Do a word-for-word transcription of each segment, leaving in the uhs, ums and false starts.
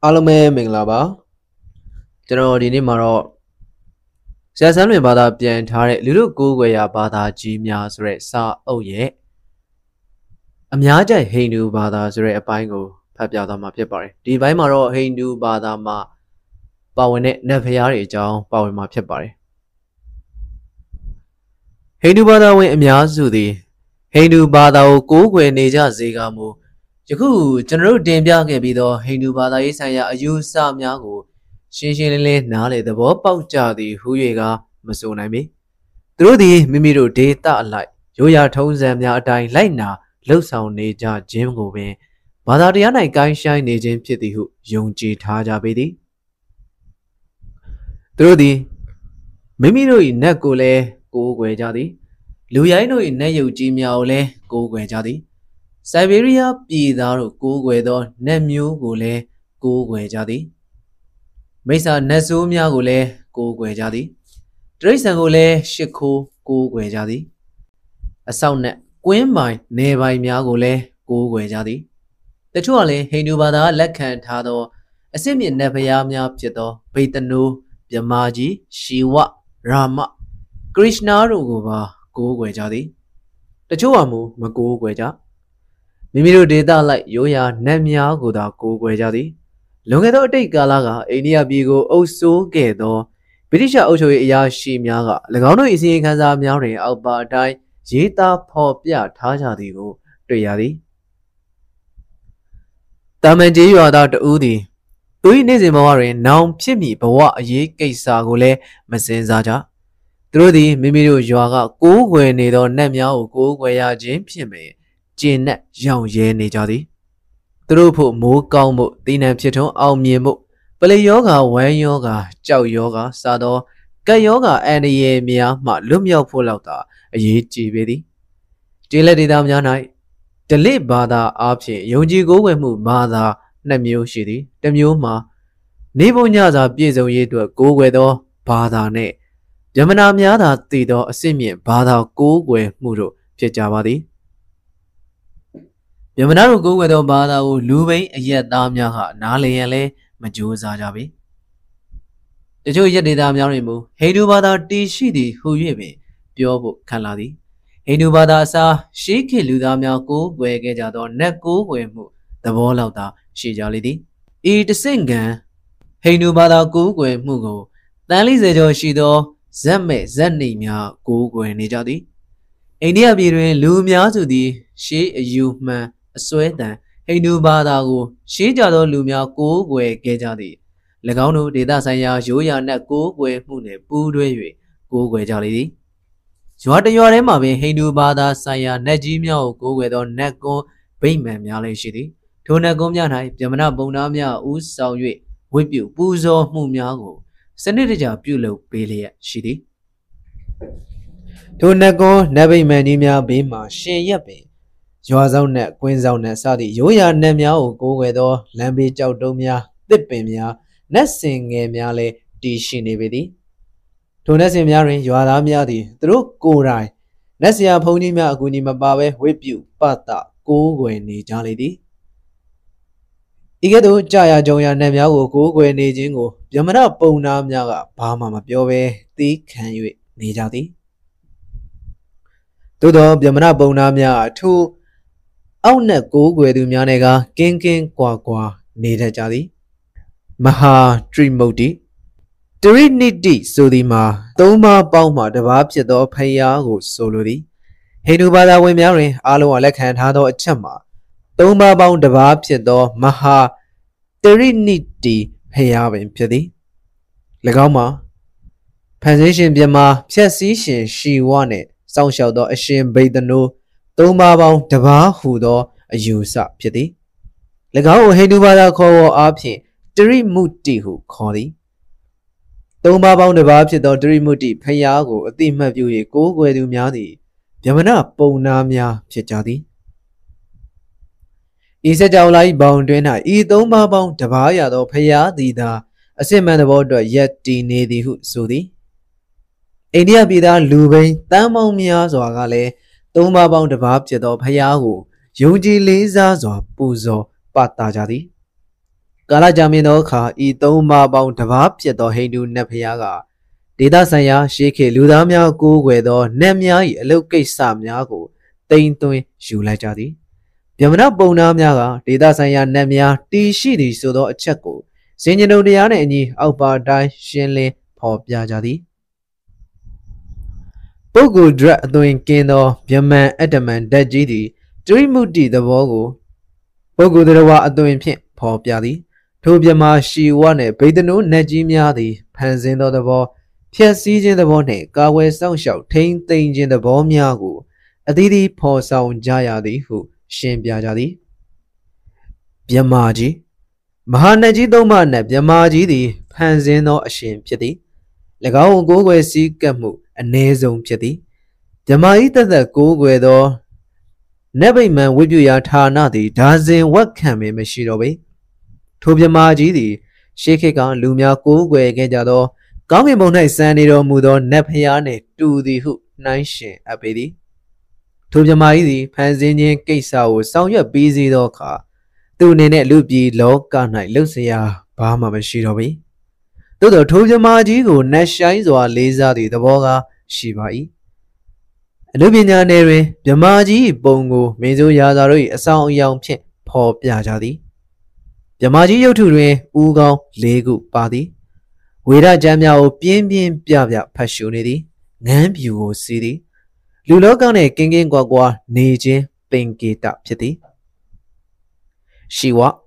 Alume Minglaba General Dini Maro Sasan Bada Pian Tare, Little Guguea Bada Jimias Red Sa, oh ye Amiaja Hindu Bada Zre Apango, Papiada Mapipari. Divai Maro Hindu Bada Ma Bawinet Nepiari Jow, Bawin Mapipari. Hindu Bada went Miazudi Hindu Bada O Gugue Nija Zigamu. Jaku, General Dambia Gabido, Hindu Bada Isaya, Ayusa Miago, Shinshilin Nale, the Bob Paucha, the Huyega, Masunami. Through the Mimiro data alike, Joya Tozam Yadai Lina, Low Sound Naja Jim Gome, Badariana Gaisha Najim Chitty Hu, Yongji Taja Bidi. Through the Mimiro in Nakule, Go Guejadi, Luyano in Nayo Jimiaole, Go Guejadi. Siberia Pidaro Guguedo Nemu Gule Guguejadi Mesa Nesumia Gule Guguejadi Dresangule Shiku Guguejadi A sound net Queen by Nebai Miagule Guguejadi The Chuale Hinubada Lekantado A Simian Nepayamia Pieto Pitanu Yamaji Shiwa Rama Krishna Ruguba Guguejadi The Chuamu Magugueja Mimiro data like Yoya Namia Guda Guguejadi. Longedo de Galaga, India Bigo, Oso Gedo, Britisha Ocho Yashi Miaga, Legano is in Kaza Miari, Alba Dai, Jita Popia Tajadigo, Triadi. Tamaji Ada Udi. Tui Nizimari, now Pimi, Pawa Ye Kesagule, Messenzaja. Through the Mimiro Joaga, Gugue Nido Namia, Guguea Jim Pime. Jin Yang Ye Nijadi. Through Mu Gong Mu, Dinam Chito, Ao Mimu, Bale Yoga, Wen Yoga, Chow Yoga, Sado, Gay Yoga, and Ye Mia, Matlum Yo Pulauta, a Ye Gibidi. Jiladidam Yanai. The late Bada Absi, Yonji Go and Mu Bada, Namu Shidi, Demuma. Nibo Nyaza Bizo Ye to a Go Wedo, Bada Ne. Jamanam Yada Tido, Simeon, Bada Go We Muru, Chichabadi. Yamanaru go with Obada or Lube, yet Damyaha, Nale, Majuza Jabi. The Joya de Damyarimu, Hedubada di Shidi, who ye be, Piobu Kaladi. Hedubada sa, Shiki Ludamyako, Wegejado, Neko, Wemu, the ball of the Shijalidi. Eat singer Hedubada go, Mugo. Talizejo Shido, Zemme, Zenimia, go, Nijadi. India between Lumia to the She a you man. Sweden, Hindu Badago, she jado lumia go we gejadi. Legano de dasaya, Joya na go we mune, Budwe, go we jolly. Suata yorema, Hindu Bada, Saya, Najimia, go with on Neko, Bayman Yale Shitty. Tona Gomyana, Jamana Bonamia, Us saw you, whip you, Buzo, Mumiago. Senator Pulo, Billy, Shitty. Tona go, Nabimanimia, Bima, she yapping. Joazone, Quinzone, Sadi, Yoya Nemia, Goguedo, Lambi Jaudomia, Dipimia, Nessing Emiale, Dishinibidi. To Nessimari, Yoadamiadi, through Gurai, Nessia Ponima Gunima Babe, whip you, Pata, Gogueni Jalidi. Igedo, Jaya Joya Nemia, Gogueni Jingo, Yamana Ponam Yaga, Pama Piove, Di can you Nijadi? To the Yamana Bonamia, two. Out net go where do Mianega, Genkin, Quaqua, Neda Jadi Maha, Dream Modi. The read need deed, so the ma, Doma, Bauma, the Babjado, Payago, Solodi. Hinubada, we marry, Alo, Alec, and Hado, a chama. Doma bound the Babjado, Maha, the read need deed, Payab in Pedi. Legama Pension Biama, Piasition, she wanted. Sound shall do a shame, bait the no. Toma bound the bar who do a use up pity. Legao Hedubada call up here, Dri Moody who call thee. Toma bound the barbs or Dri Moody, Payago, a theme of you go where you miadi. Yamana, Bonamia, Chitadi. Is it our light bound when I eat Toma bound the baya or Paya dida, a same man about the yet de nady hoot sudi. India bida lube, Tamomia zoagale. Toma bound the barbs at all Payago, Yoji Liza or Puzo, Patajadi. Kalajaminoka, I Toma bound Tavapia, the Hindu Napiaga. Dida Saya, Shiki, Ludamia, Guedo, Nemia, Loki Sam Yago, Taintui, Shulajadi. Yamana Bonamiaga, Dida Saya, Nemia, Tishidi Sudo, Chaco, Senor Diana, and ye, Alba Dai, Shenley, Pop Yajadi. Bogu drag doing Kendo, Yaman, Adaman, Dajidi, Dreamudi the Bogu. Bogu the Rawa doing Pin, Pop Yadi. Tobyama, she won it, Baydenu, Najimiadi, Pansindo the ball, Piasis in the bonnet, Gawe sound shout, Tain Thing in the ball Miago, Adidi, Paul sound Jayadi, who Shin Biajadi. Biamaji Mahanaji Domana, Biamaji, the Pansino, a shame pity. Legao go where see Gamu, a nazon pity. Jamaita the go where door. Never man with you yatanati, doesn't what can be machine away. Tobyamaji, the Shakegan, Lumia go where Gajado. Coming bona sandido mudo, Nepiane, do the hoop, nine shame, a pity. Tobyamaji, Pansinian case out, sound your busy docker. Do Nene Lubi, Loka, Night Lucia, Bama Mashirobi. Do the Tobyamaji go Nashai or Liza the Boga, Shibai. Lubina Nere, Jamaji, Bongo, Mizu Yadari, a sound young pet, Pop Yajadi. Jamaji Yoturi, Ugo, Legu, Badi. Without Jamia, Bien Bien Biavia, Passionity, Nambu City. Lulogane, Kingin Guagua, Nije, Pinky Tap City. Shiwa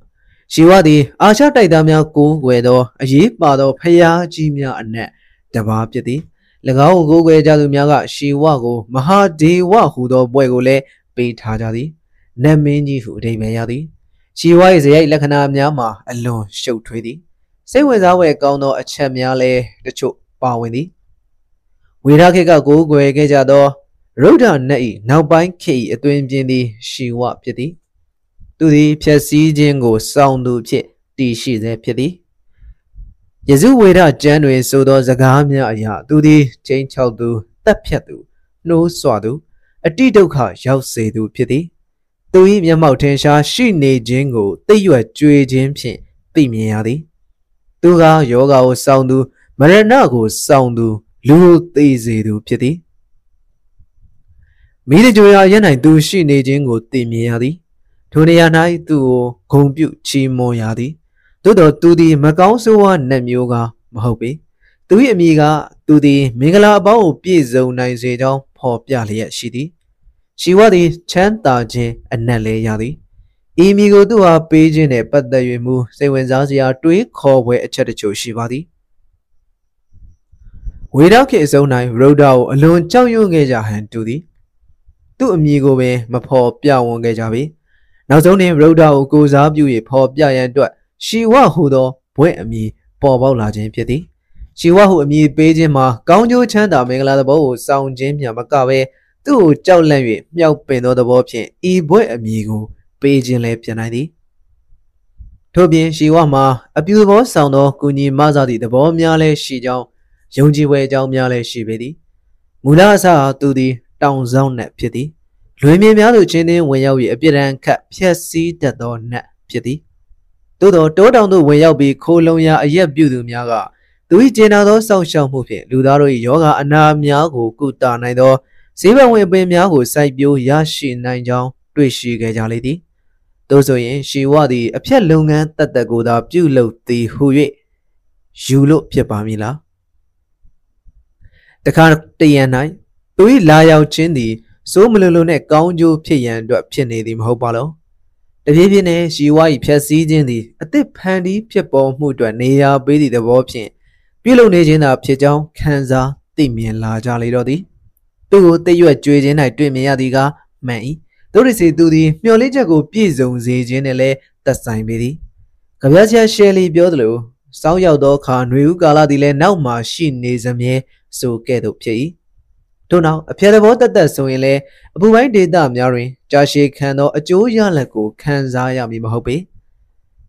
Shiwa the Asha Taidamia go guedo, a jeep bado, paya, jimia, and net, Dabapiti, Legao go guedalumiaga, Shiwago, Maha de Wahudo, Boygole, Bait Hajadi, Namini who de Mayadi. Shiwa is a lakanam yama, a low show treaty. Say with our gono a chemiale, the choke bawindi. Wirakega go guejado, Roda nei, now by key, a twin jindy, Shiwa pity. Do the Piasi Jingo sound do pit, the she the pity. Yazu without genuine soda Zagamia, ya, do the change how do, the piatu, no swadu, a tito car shall say do pity. Do him your mountain shall she need jingo, they you a Jew Jim pin, be me adi. Do ga yoga or sound do, Maranago sound do, Lulu easy do pity. Me the joy yan I do she need jingo, be me adi. Tunianai to compute chimo yadi. To the to the Macausuan Namuga, Mahobi. To the Amiga, to the Migala Bao Pizo Nizedo, Pop Yalia Shidi. Shiwadi Chanta J and Nelly Yadi. Imigo do a page in a but the Yemu, say when Zazia to a call where a chatacho Shivadi. Without Kizonai, rode out alone, Chow Yungaja hand to the. To Amigo me, Mapo Piawangajabi. Now, only Roda goes up you a pop ya and do it. She wahudo, point me, Bob Lajin Pity. She wahu me, Beijing ma, Gong you chanda, Mingla sound Jim Yamakawe, do Chow Lemmy, Yelp and other Bobchen, E boy amigo, Beijing Lepianidi. Toby, she wama, a beautiful sound of Guni Mazadi, the Bob Miale, she jaw, Yonji way down Miale, she biddy. Mulasa to the down zone at Pity. Lumi Miao Chinin, when you be a bit and cat, Piasi, that don't net pity. Dodo, dodo, do when you be Colonia, a year beauty miaga. Do we general sound shall move it? Ludaro yoga, and now miago, good down I do. See when we be miago, side you, yashi, nine young, three she get your lady. Dozo in, she wadi, a pia lungan, that the good up, you look the huye. You look Piapamila. The car of day and night. Do we lie out chindi? So Mulune Gong you Pian do a pianadim hobalo. The Vivian, she white Piasi Jindy, a deep handy Piapo Mutuanea, Biddy the Wopin. Below Nagin up Piajon, Kansa, Dimian La Jolly Roddy. Do they you a Jujan, I dream me adiga, may. Doris do the Miolijago Pizon Zinele, that sign biddy. Cabasia Shelly Biodlo, Sao Yado can real gala delay now machine is a me, so get up ye. Now, a pair of water that's so in lay, a boy did damn yarring, Jashi candle, a Joe Yanako, Kanzaya Mimahobi.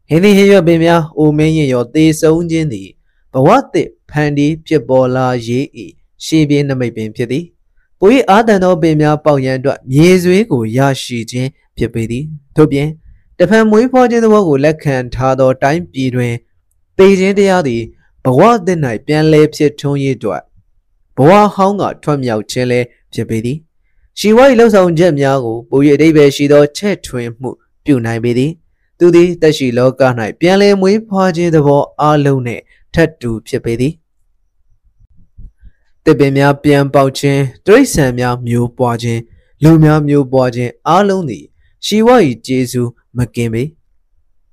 Henny here be mea, O may your day so jindy. But what the pandy, Piebola ye, she be in the making pity. Boy, other no be mea, Boyan, Yezu, Yashi, Jin, Piabidi, Tobian, Defend Muipoje the Wagulak and Tado time Pidwin, Beijing the Adi, but what the night Pian Lapse Tony Ye Dwa. Boa Honga, Tom Yao Chile, Jabidi. She white loves on Jem Yago, Boya Debe Shido Chet Twin Mu, Punai Bidi. Do the Dashi Loganai, Pian Le Muipoje the War Alone, Tattoo Pipedi. The Bemia Pian Pouchin, Dresamia Mew Bojin, Lumia Mew Bojin, Alone. She white Jesu. Makimbi.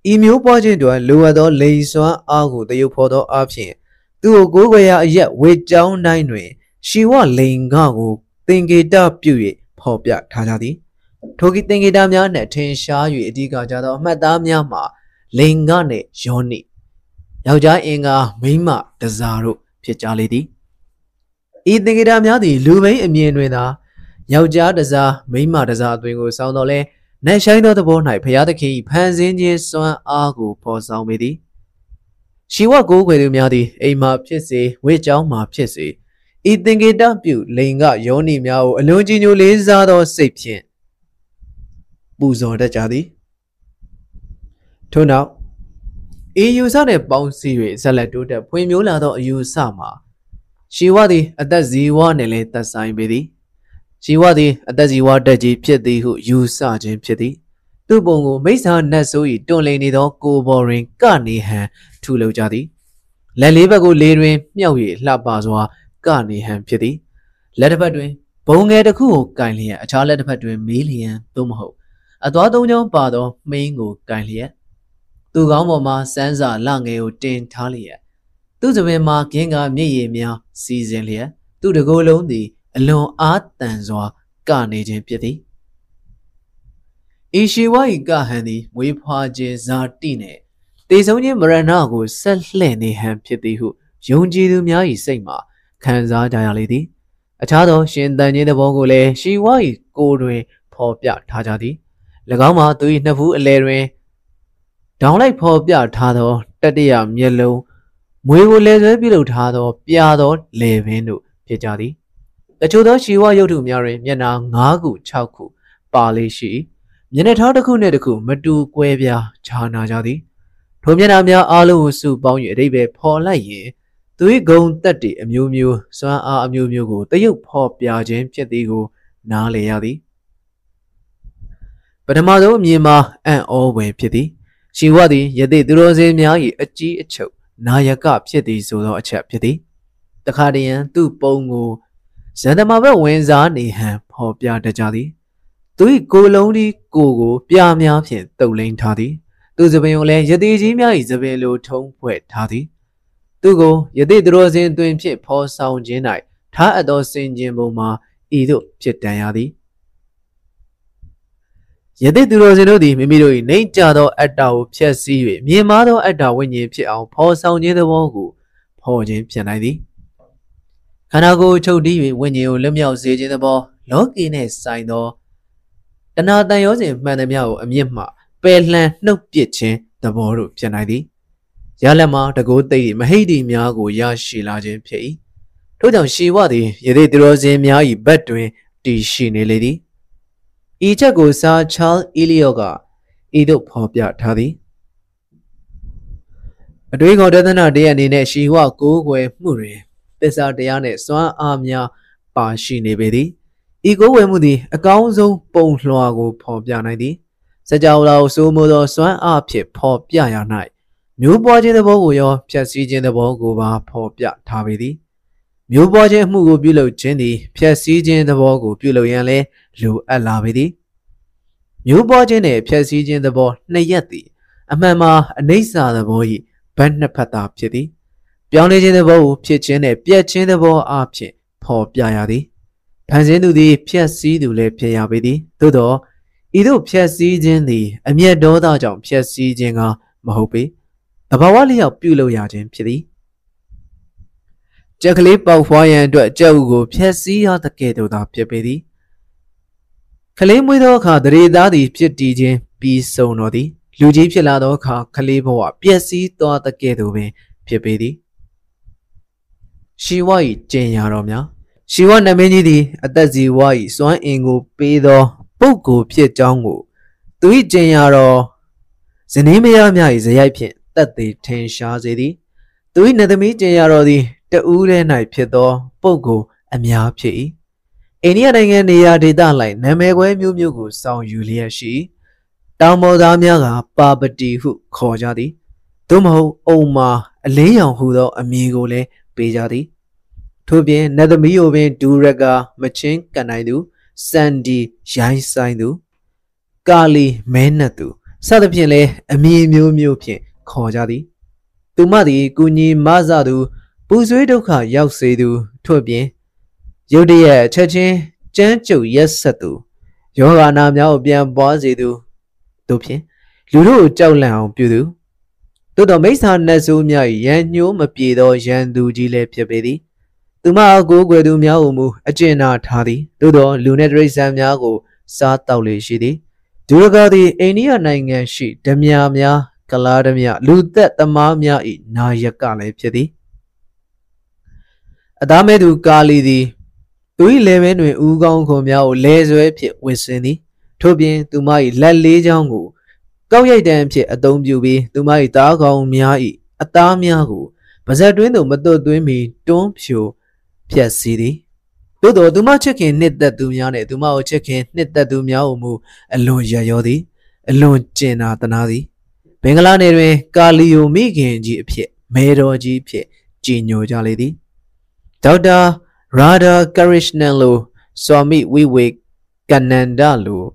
Emu Bajin to a Luado Laysua Agu the Upodo option. Do Gogoya yet with John Nine Way. She was laying Gagu, thinking it up, beauty, Popia Tadadi. Toki thinking Damian, a ten shy, Digajado, Madame Yama, Lingane, Johnny. Yaja inga, Mima, the Zaru, Pichalidi. Eating it Damiadi, Lume, and Yenwina. Yaja Daza, Mima Daza, Dwingo Soundole. Next I know the bone I pay the key pans in yes on Agu Posa Midi. She walk go with him yadi, a map chessy, which out map chessy. Eating it dump you, laying out your name now, and lodging you lazado sapien. Buzo the jadi. Turn out. E use on a bounce series, a letter to the Pumulado Usama. She wadi at the Z one and let the sign biddy. She was the Adaziwa Daji Piedi who used Sergeant Piedi. Dubongo makes her Nasui don't lay it all go boring, Garni hand, Tulo Jadi. Lalibago Lerin, Miawi, La Bazwa, Garni hand Piedi. Let a padwin, Bong at a cool, kindly, a child at a padwin, million, Dumho. A Dodon Bado, Mingo, kindly. Dugamoma, Sansa, Langeo, Dane Talia. Do the way marking a mea, season here. Do the go lonely. Alone art than Zoa, Garnaging Pity. Ishiwai Gahani, Wipaje Zartine. There's only Maranago, Saint Lenny Ham Pity who, Junji Dumia Isema, Kanza Diality. A chado, Shindani the Bongole, she white, Goldway, Popia Tajadi. Lagama to eat Navu Lere. Down like Popia Tado, Tadiam Yellow. Muevo Leather Below Tado, Piado, Levenu, Pijadi. The children she was to marry, Yana, Nagu, Chaku, Bali she, Yanataku Nedaku, Madu, Guevia, Chana Jadi, Tomianamia, Alu, Su, Bonny, Rebe, Paula ye, do we go thirty, a mew mew, so a mew mew go, the you pop ya James, Yadigo, Nale Yadi. But a mother, Mima, and always pity. She wadi, Yadi, Drose, Miai, a chi, a choke, Nayaka, Piety, so a chap pity. The cardian, two bongo. Santa Mabel wins on a ham, Popia de Jadi. Do it go lonely, go, Piamia, Doling Toddy. Do the Biola, Yadijimia is a bellow tongue poet toddy. Do go, Yadid rose in doing pit, Paul Sound Jenai, Taddo Saint Jimoma, Edo, Pit Diadi. Yadid rose in Odi, Mimido, Nate Jado at Dow, Pia Seaway, Mimado at Dow when ye pit out Paul Sound near the Wogu, Paul James Janadi. Kanago told David when you Lemia Sage in the ball, lock in his side door. The Nadayosin, Madame Yao, a Mimma, Bedland, no pitching, the ball of Janadi. Yalama, the good day, Mahidi Miago, Yashi Lajin Pay. Told them she wadi, Yedid Rosin Miai Bedwin, the Shini lady. Ichago sa Charles Ilioga, Ido Popia Tadi. A drink of the Nadia Nine, she walk go where Murray. This are the honest swan armia, Bashi nebedi. Ego emudi, a council, bone loago, pop yanadi. Sajala so mudo swan up ye, pop yanai. New body the bogo, Piasi in the bogo, pop ya tabidi. New body mugo below jenny, Piasi in the bogo, below yanle, lu alabidi. New body ne, Piasi in the ball, nayati. A mamma, a nasa the boy, Benapata piety. Beyond the bow, pitch in a pitch in the bow option, Paul Piadi. Panzino de Piasi do le Piabidi, Dodo, Ido Piasi Jenny, a mere daughter John Piasi Jenga, Mahope, a Bawali of Bulo Yajin Pidi. Jackalip of Wire and Jago Piasi are the Kato da Piabidi. Kalim with Oka, the Red Daddy Piadi, be so naughty. Luigi Piladoka, Kaliboa, Piasi, thought the Kato way, Piabidi. She was Jenya Romia. She won a minidi at the Ziwai, Swan Ingo, Pedo, Poco, Pietango. Do it Jenya, Zeneme Tobin, Nathamio Yovin, Duraga, Machin, Kanaidu, Sandy, Shai Saidu, Kali, Menatu, Sadapile, Ami Mu Mupi, Kojadi, Tumadi, Guni, Mazadu, Buzuidoka, Yausedu, Tobin, Yodia, Churchin, Jancho, Yesatu, Yorana, Yaubian Bozidu, Topin, Lulu, Jaulan, Budu, Dodo Mason, Nasumia, Yanu, Mapido, Jandu, Gile, Piabedi. Tuma go guedu miaumu, a jena tadi, dodo, lunetary samyago, satauli shidi. Duragadi, any a nine she, demia mia, caladamia, lutet the mamia e nayakale pedi. Adame du kali di. Tui leven with ugon comiao, lazue pit with sini. Tobin, to my lally jango. Goya damn pit, a dom jubi, to my dark on miai, a damiago. Bazaduino, mato duimi, dom show. Pia City. Dodo, do my chicken, knit that dumiane, do my chicken, knit that dumiaumu, alone yayodi, alone jena tanadi. Bengalanere, Galio megan jeepie, Medo jeepie, Genio jalidi. Dauda, Rada, Garishnello, saw me we wake, Ganandalu.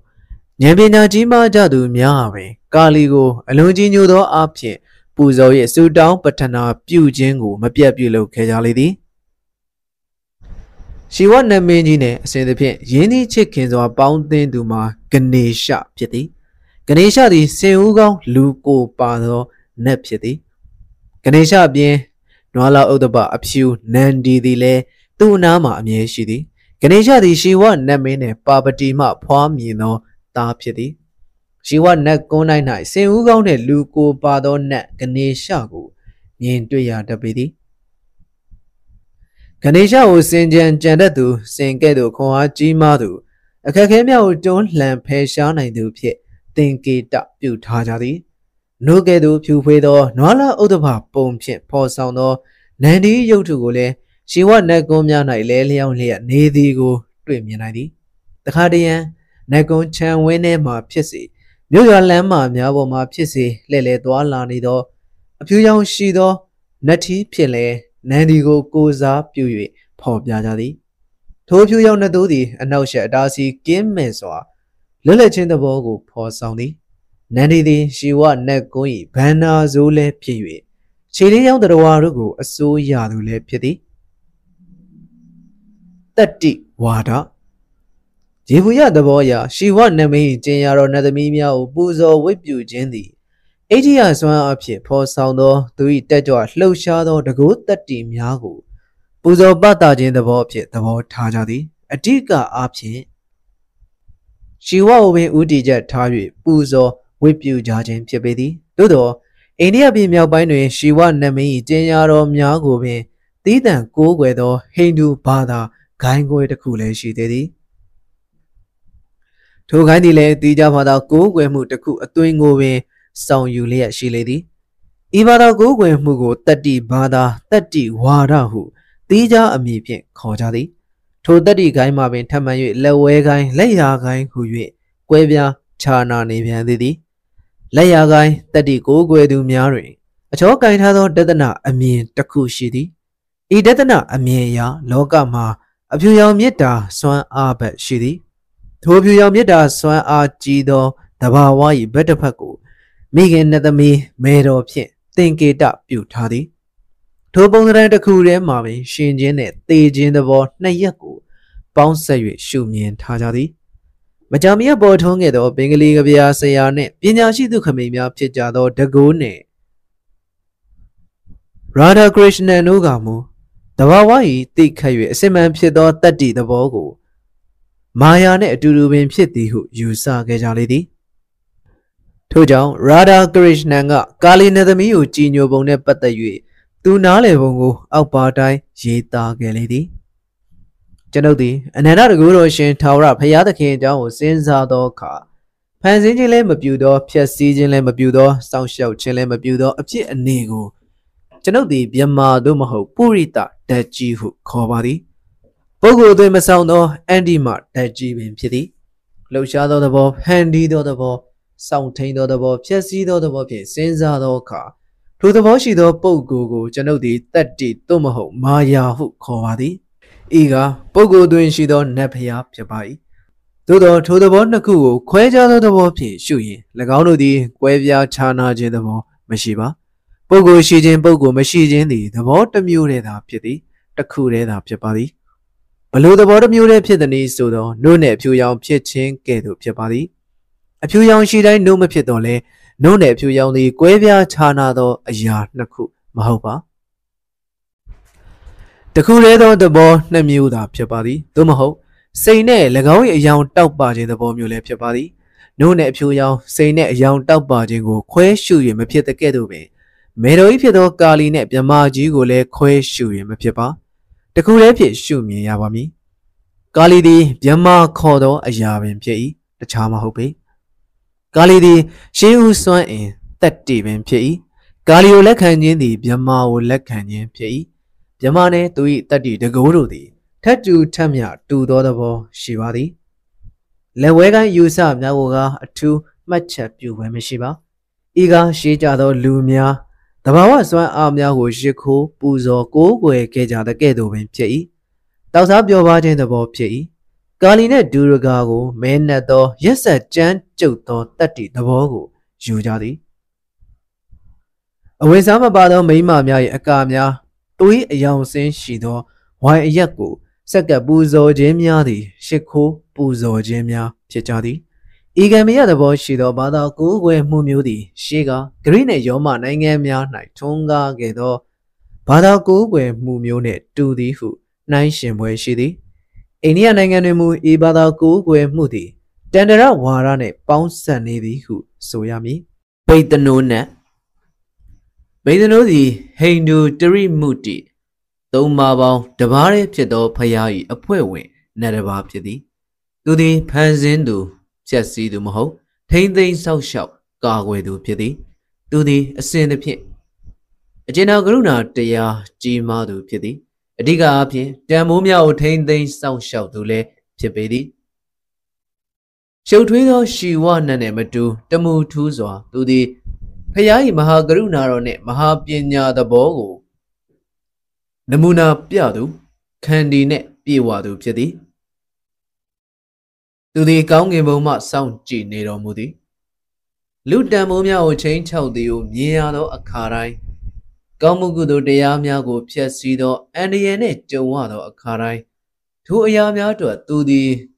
Nebina jima jadu miawe, Galigo, alone genio do apie, Puzo ye so down, patana, pew jingo, mapiabulo cajalidi. She won a mangine, said the pin. Yenny chickens are bounding to my Ganesha pity. Ganesha the Seugon, Luco, Pado, Nepity. Ganesha bien, Nola Odoba, Apsu, Nandi the lay, Dunama, me shitty. Ganesha the she won a mine, Papa Dima, Pom, you know, ta pity. She won that go night night, Seugon, a Luco, Pado, Nat, Ganesha go. Yen do ya the pity. Ganesha was in Jandatu, Saint Gado, Koa G Madu. A Kakemia don't lamp Peshan I do pit, think it up, you tajadi. No Gado, Pupedo, Nola Odoba, Bom Pit, Paw Sound or Nandy Yotugole. She won Nagomia Nilelian Lea, Nadigo, Dwiminadi. The Cardian, Nagon Chan Winema Pissy. New York Lamma, Miaboma Pissy, Lele Dwalanido. A few young Shido, Natty Pile. Nandigo goes up, Puy, Pop Yadadi. Told you yon a doody, and now she darcy game meswa. Lillet in the bogo, poor soundy. Nandidi, she won neck goi, Panna Zule Puy. She lay out the warugo, a so yadule pity. That deep water. Jibuya the boya, she won a me, Jayar, another mimia, or boozo, whip you, Jendy. Eighty years one up here, poor sound or to eat that your low shadow, the good that team yago. Puzo bata in the ball pit, the ball tajadi, a diga up here. She woe away udija tari, puzo, whip you judging pibidi, dodo. Any a be meal by noon, she won a me, Jayaro miago me, didn't go with or Hindu bada, kind go the cooler she did. Two kindly let Dijamada go where moot the cook a doing away. Sound you lay at she lady. Ibada go when mugo, thirty bada, thirty wada who. Dija a me pin, cojadi. Told daddy guy mabin tamayu, lewe guy, laya guy, who ye, guevia, charna navian didi. Laya guy, thirty go guedu miari. A chalk I had on dedana, a mean, taku shidi. E dedana, a mea, loga ma, a few yam yeta, swan a bet shidi. To a few yam yeta, swan a jido, tabawai, better paco. Megan at the me, made of yet, think it up, you toddy. Tobong ran the cool and mommy, she in Janet, they in the vault, Nayaku. Bounce away, shoe me and tajadi. Majamia bought hung it or Bengali of Yasayanet, Pinashi do come in up Chijado, Dagone. Radha Krishna Nugamu, the Hawaii, take away, Simon Piedot, that did the vogo. Mayanet do do been pity who you saw Gajalidi. Tojo, Radha Krishnanga, Kali Nadamiu, Genio Bone Patayui, Dunale Bongo, Alpartai, Jeta Galidi. Janodi, and another good ocean tower up, Hayata King down with Senza Doka. Fan Zin Lam a Budo, Pierre Season Lam a Budo, Sound Shout Chilam a Budo, a Pierre and Nego. Chanodi, Biama Domaho, Purita, that G who cobody. Bogo de Masano, Andy Mart, that G in pity. Closure dot above, handy dot above, sound taint dot above, Pierre Seed dot above, Senza dot car. To the Boshido, Bogo, Chanodi, that D, Domaho, Maya who cobody. Ega, Bogo doing she don't nap here, Piabai. Dodo to the born Naku, Quaja to the Wopi, Shui, Lagano di, Quavia, Chana Jedamo, Meshiba. Bogo Shijin, Bogo, Meshijin, the water mured up pity, the curate up your body. Below the water mured pitani, Sodo, no ne, Pew Young Pitching, get up your body. A Pew Young Shida, no Mepidole, no ne, Pew Young, the Quavia, Chana do, Aja, Naku, Mahoba. The curate on the board, Namued up your body, Domaho. Say nay, Lago, a young dog barging the bomb you left your body. No net you young, say nay, a young dog barging go, quay shoe him appear the get away. Meadow if your dog garly net your margie go lay quay shoe him a pepper. The cool epic shoe me, Yawami. Garly dee, your ma cordo, a yawin pie, the charmer hope. Garly dee, she who swan in, that deep in pie. Garly will let canyon dee, your ma will let canyon pie. Your money to eat that dee, the go dee. Tatu Tamia, two dotable, Shivadi. Lewega usa Nawoga, a two much up you Wemeshiba. Iga, Shijado, Lumia. The Bawas one Amia Wojiko, Buzo, Go, Keja, the Gedo, and Pei. Thou up your body in the ball, Pei. Galina Durugago, men at door, yes, a Jan Joto, thirty, the Bogo, Jujadi. Away some about a Mimamia, a Gamia, three young saints, Shido, why Yaku. Saka buzo jemiadi, sheko buzo jemia, chichadi. Igamia the boy shido bada go we mumudi, shiga, green a yoma nangamia, nightonga gedo. Bada go we mumune, do the who, nine shimwe shidi. Inia nanganimu, ibada go we mudi. Tendera warane, bounce and navy who, soyami. Bait the no net. Bait the no the, hindu, deri muti. Marble, the barry pedo payai, a poor way, never barpity. Do the panzindu, chessy do moho, taint the south shop, garway do pity. Do the ascend the pit. A general gruna, they are Gima do pity. A digger up here, damumia or taint the south shop do lay, pipity. Show twiddle she won an emma do, the moo tuzwa, do the payai maha gruna on it, maha pinya the bogo. Namuna Piadu, Candy Net Piwadu Piedi. Do the Gangibo sound G Nero Moody? Ludamumia or change how the U Miado Akarai. Gamugudo de Yamiago Piacido, and the Enet Joado Akarai. Two Yamiado to the.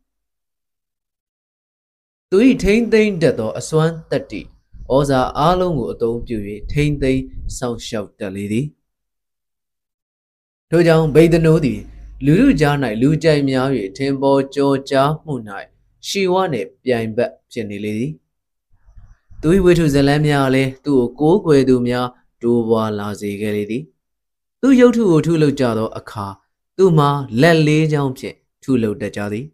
Do he taint the Dato a swan thirty? Oza Alongo don't do taint the sound shout the lady. To young bait the noddy, Lulu Janai, Luja Miawi, Timbo, Georgia, Moonai, she won it behind back, Jenny lady. Do we wish to Zelamiale, do go where do mea, do one lousy lady? Do you two or two low jado a car, do ma, lally jumping, two low the jaddy?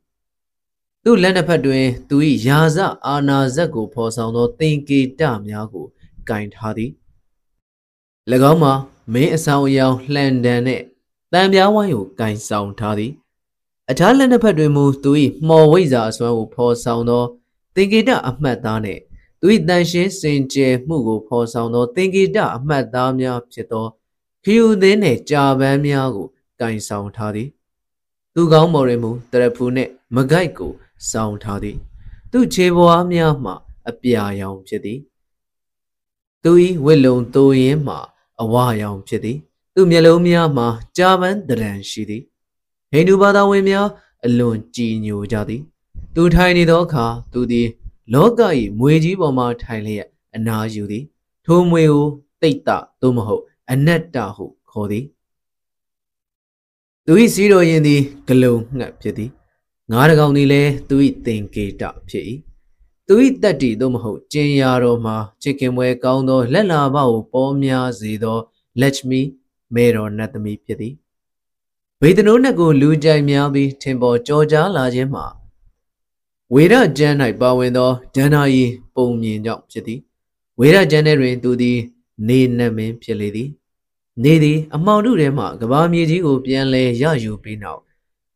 Do Lenapadue, do we yaza, ana zago, posan or thinky damn yago, kind hardy? Lagoma, may a sound young land and it. Damyawayo, kind sound tardy. A child and a pedal move to eat more wizards when we pour sound or think it up, madame. Do it than she, Saint J. Mugo, pour sound or think it up, madame Yapchito. Q then a jab and miago, kind sound tardy. Do Gaumoremu, Terapune, Magaiko, sound tardy. Do Chevo Amiama, a pia young chitty. Do we willow do yema, a wire chitty. Do Melomia ma, Javan the land shitty. Hindu bada wemia, alone genu jadi. Do tiny doka, do the logai, muji boma tile, and na judi. Tumweo, teta, tumaho, and netaho, cody. Do we see do in the glow, nap pity? Naragonile, do we think it up pity? Do it that di domaho, jayaro ma, chicken way gaundo, lena bao, bomia zido, let me. Made or not me pity. With no nago, Luja Miabi, Timbo, Georgia, La Gemma. Wera Jan I bow in the Janai Pomian Jump City. Wera Janerin to the Name Pilady. Nidi, a Maudu Rema, Gabami Jigo Pianle, Yaju Pinout.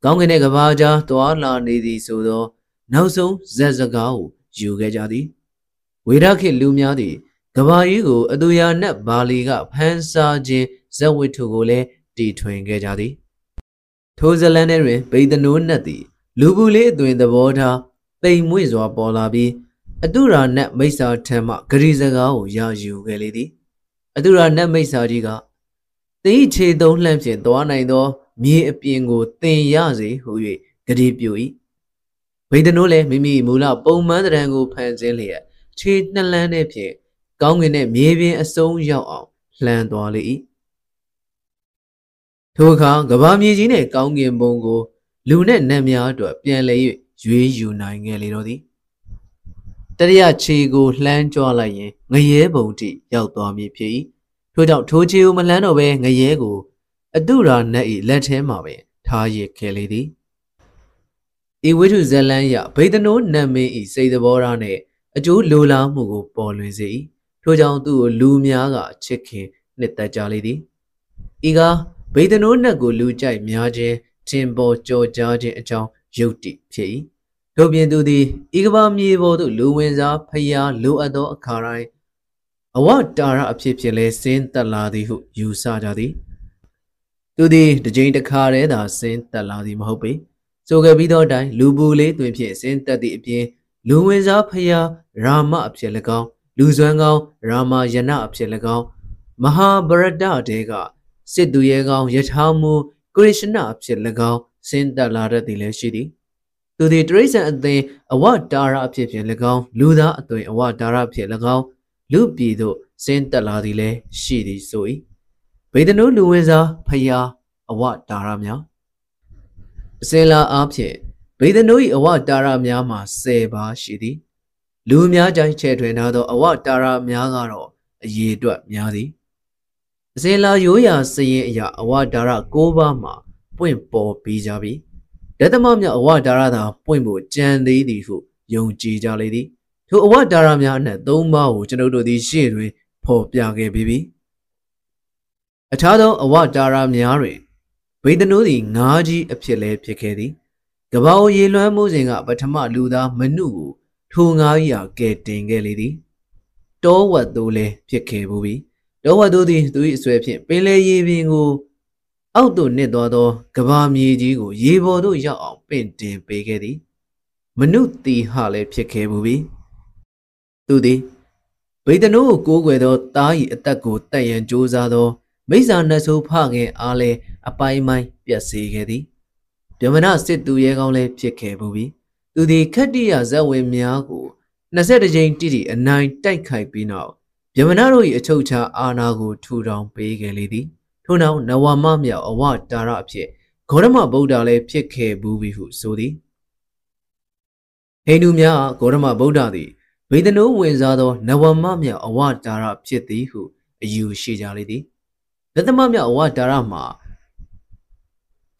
Gongene Gabaja to Arla Nidi Sudo. Now so, Zazagao, Jugajadi. Weraki Lumiadi. Gabayigo, Aduya Nap Baliga, Pansa J. Zawitugole, D twin Gajadi. Toza Lanere, Bay the noon nati. Lubule doing the water. Bay Muizo Bolabi. Adura Nap Mesa Tema, Grizagao, Yaju Galidi. Adura Nap Mesa Jiga. They che don't lamps in Doanaido, me a pingo, ten yazi, who ye, Gadibui. Bay the nole, Mimi Mula, Bowman Rango Panzelia. Cheat the land a pie. Gong in it, maybe a soul yaw, land dolly. Toka, Gabami Gine, Gong in Bongo, Lunet Namia to a pianle, Jew nine elodie. Tadia Chigo, land jolly, Naye boaty, yell to me pie. Put out Toji Malano way, Nayego. A dura nay, let him away, Taye Kelly. I went to Zelania, pay the note, Nami, say the Borane, a Jew Lula Mugo Polizzi. Put out to Lumiaga, chicken, netta jolly. Iga. Beta no nago lucha miage, timbo jo jaje a chow, yoti, pay. Tobian do the Igaba mevo to Luenza, Paya, Luado, Karai. A what dara a pipile, Saint Taladi who you sajadi. Do the Jane Kare da Saint Taladi Mahope. So Gabido die, Lubule to impie, Saint Tadi impie, Luenza, Paya, Rama upselago, Luzango, Rama Yana upselago, Maha Barada dega. Siddu Yegao, Yatamu, Krishna, Upsilagao, Saint Dalada de Lashidi. To the Tracer at the Award Dara Upsilagao, Luda at the Award Dara Upsilagao, Lupido, Saint Daladile, Shidi Sui. Pedano Luisa, Paya, Award Daramia. Sela Upsi. Pedano Award Daramia, Ma Seba Shidi. Lumia Jai Chetrenado, Award Dara Miagaro, Ye Dwap Miadi. Zela Yoya say ya awadara Gobama, Pimpo Pijabi. Datamamia awadarada, Pimbo, Jan lady who, young Jija lady. To awadaramiana, Doma, which no do the shiri, Pop Yage baby. A tado awadara miari. Bade the nudi, Naji, a pile picadi. Gabao yellow moosing up, but Tama Luda, Manu, Tunga ya getting a lady. Do what dole, picke booby. Doa do the do it swept him, Pele Yingo. Out do Nedodo, Gabami Jigo, Yibo do ya of painting Pegadi. Manuti Hale Piake movie. Do the Pedano Goguedo, Tai, Taco, Tai and Josado, Mesa Naso Page, Ale, Apai my Piasegadi. Domina said to Yagole Piake movie. Do the Kadia Zawe Miago. Nasada Jane Titi and nine Taikai Pino. Yamanaro y a tocha anago two round big lady. Tuna nawamamia a wat darapye. Korama bodale pieke booby who sodi. Enumia, Korama bodadi. Be the no winzado, nawamamia a wat darapye who a you shijalidi. Let the mamia a wat darama.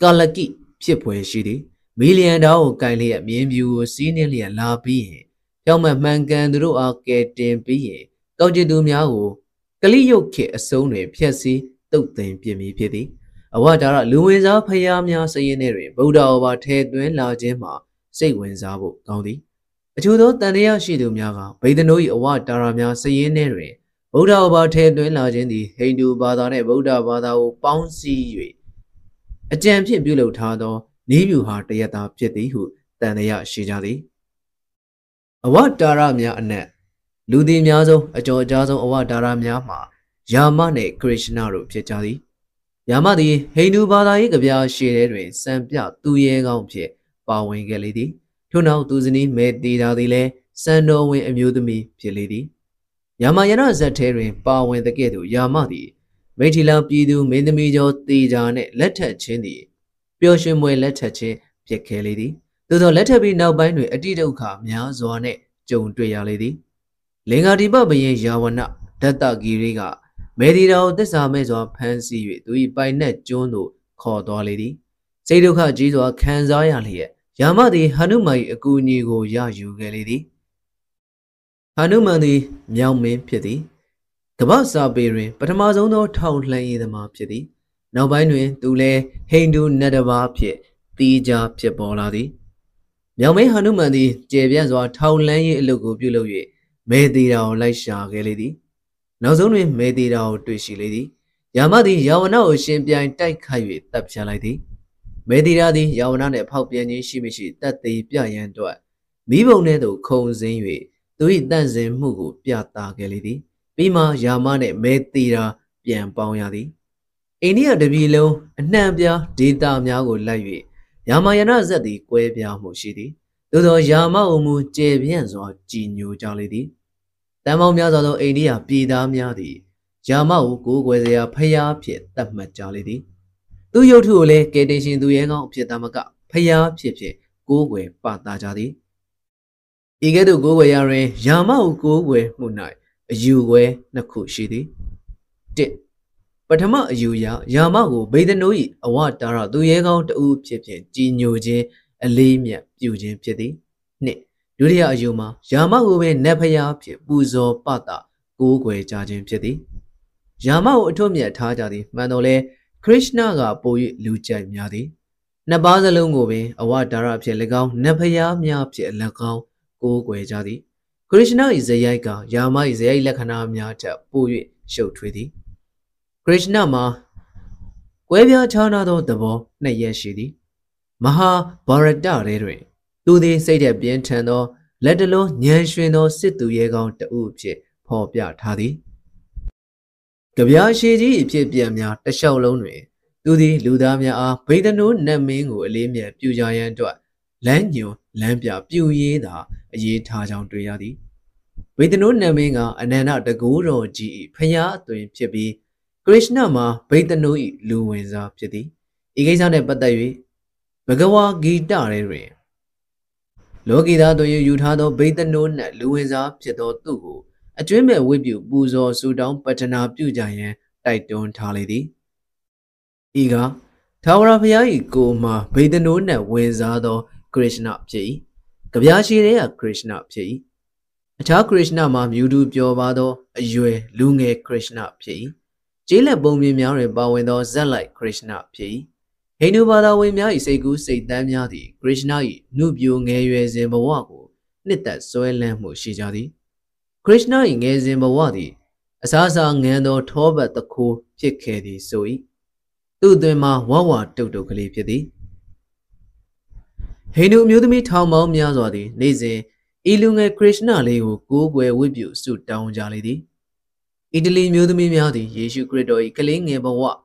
Galaki, piepoe shidi. Million dao kindly at me and you seniorly a la be. Tell my man can do a getting be. Gaujidu Miao, Galio kit a sony, Piasi, Doctain Piemi Piedi. A water Luisa Payamia Sayaneri, Boda over Ted Duen La Gemma, Seguenzabo, Gaudi. A chudo Tania Shidu Miaga, Bay the Noi, a water Mia Sayaneri, Boda over Ted Duen La Gendi, Hindu Badane, Boda Badao, Bouncy Yui. A champion below Tado, Nibu Hart Yata Piedi, who Tania Shijadi. A water Mia Annette. Ludi Miazo, a Georgiazo over Daramyama, Yamane, Krishna Pietari. Yamadi, Hindu Bada Igabia, she edwin, Sampia, two year gompie, bowing a lady. Tuna, Duzini, made the dadile, Sando when immune me, Pilidi. Yamayana Zaterin, bowing the ghetto, Yamadi. Matila Pidu, made the mijo, the jane, let her chindi. Pioshim way let her chin, Pieke lady. Do the letter be now by me, a didoka, Miazone, Joan Drea lady. Lingadiba Bayan Yawana, Tata Giriga, Medido, the Sames or Pansy, do it by net Jono, called Dolly. Saduka Jizo, Kanzai, Yamadi Hanumai Aguni go Yaju Galidi Hanumadi Yamim Piedi Kabasa Bere, but Amazono town lay the Mapjedi. Now by noon, Dule, Hindu Nadavapje, Dija Pjeboladi. Yame Hanumadi, Javias or town lay logo below ye, made it out like Shagalidi. Nozone made it out to she lady. Yamadi Yavana Shimpia and Taikavi, Tapshaladi. Mediradi Yavana Paupiani Shimishi, that the Pian Dua. Bibonedo calls anyway. Do it dancing Mugu, Piata Galidi. Bima Yamane Medira Pian Pauyadi. India de Vilo, Nambia, Dita Miago Lavi. Yamayana Zadi, Quebia Moshidi. Dodo Yama Umu, Javians or Genu Jalidi. Tamo Miazado, India, Pida Miadi. Yamau, Guguia, Paya Piet, that Majalidi. Do you two lay getting into Yango Pietamaka, Paya Piet, Gugue, Patajadi. Igedu Guguare, Yamau Gugue, Munai. You way Nakushidi. Did Patama Yuya, Yamago, Bay the Nui, a watara, do ye go to oop chipje, Ginoje, a lemia, Eugene Piedi? Ne, Duria Yuma, Yamago, Nepaya, Buzo, Pata, Gogue, Jajim Piedi. Yamao Tomia Tajadi, Manole, Krishnaga, Boy, Lucha Miadi. Nabaza Lungobe, a watara, Pielago, Nepaya, Miapje, Lacao, Gogue Jadi. Krishna is a Yaga, Yama is a Lakana Miata, Puy, show treaty. Krishna ma Quavia Tanado Davo, Nayashidi. Maha Barada Redre. Do they say that Bien Tano, let alone Nyanshino sit to Yagon the Uche, Popia Tadi? Gavia Shidi, Piamia, the show lonely. Do the Ludamia are Peter Noon, Namingo, Limia, Pujayan Dua. Land you, Lampia, Puy da. Ye Tajan to Yadi. With no naming a nana the Guru G. Paya to him Chibi. Krishna ma, bait the no eat Luins up Chidi. Igazan a badawi. Bagawa Gidare. Logida do you Utado bait the noon at Luins up Chedo Tugu. A dreamer whip you Buzo Sudan Patana Pujayan, Titan Talidi. Iga Tawra Pia go ma, bait the noon at Wizardo Krishna Chi. Kavyashire Krishna Psi. A Krishna ma Yudu Pyovado, a Yue Lunge Krishna Psi. Jila Bomi Mari Bawendo Zalai Krishna Psi. Henubada Wimya is a good say Damiadi, Krishna e, Nubu Nge Zimbawago, Nita Soelamu Shijadi. Krishna in Nge Zimbawadi, Asasa Ngendo Toba the Ko, Chikedi Soi. Tudema Wawa Toto Kalipedi. He knew mutiny town mom yazodi, lazy, Ilunga Krishna leo, go where with you, suit down jalidi. Italy mutiny miadi, Yeshu credo, killing ever what?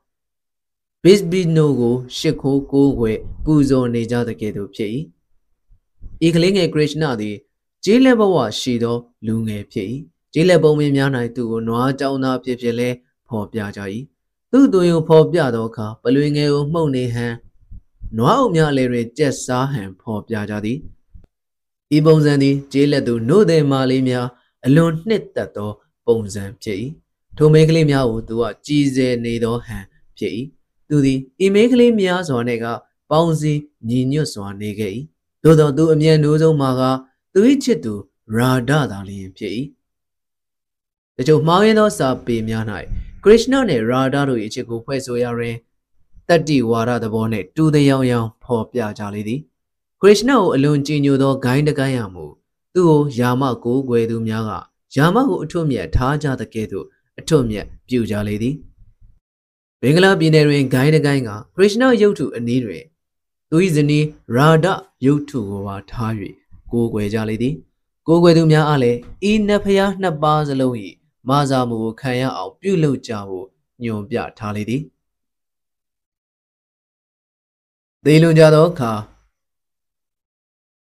Bisbee no go, shako, go where, buzo neja the gate of pay. Ealing a Krishna di, Jilabawa shido, lunga pay. Jilabo miana to noa down up pele, pop yajai. Do do you pop yadoka, but doing a money hand. No merely just saw him, poor Piajadi. Ibonzani, Jela do no de malimia, alone knit that door, bones and pie. To make limia do a cheese needle hand, pie. Do the immediately mias or nega, bouncy, genius or negay. Do the do a mere noodle maga, do each do, rada darling pie. The joke marido sub be mianai. Krishna ne rada do each go pesoyare. Tadi wara the bonnet to the young young poor Piajalidi. Krishna alone genudo kinda gayamu. Duo Yama go guedu miaga. Yama go to me at Taja the Kedu, a tomia, Pujalidi. Bingla binary kinda ganga. Krishna you to a nidre. Duizani Rada you to go at Hari. Go guejalidi. Go guedu mia ale. In the paya na bazaloi. Mazamu kaya of Pulo Javu. Nyon Bia Talidi. The Lunjado car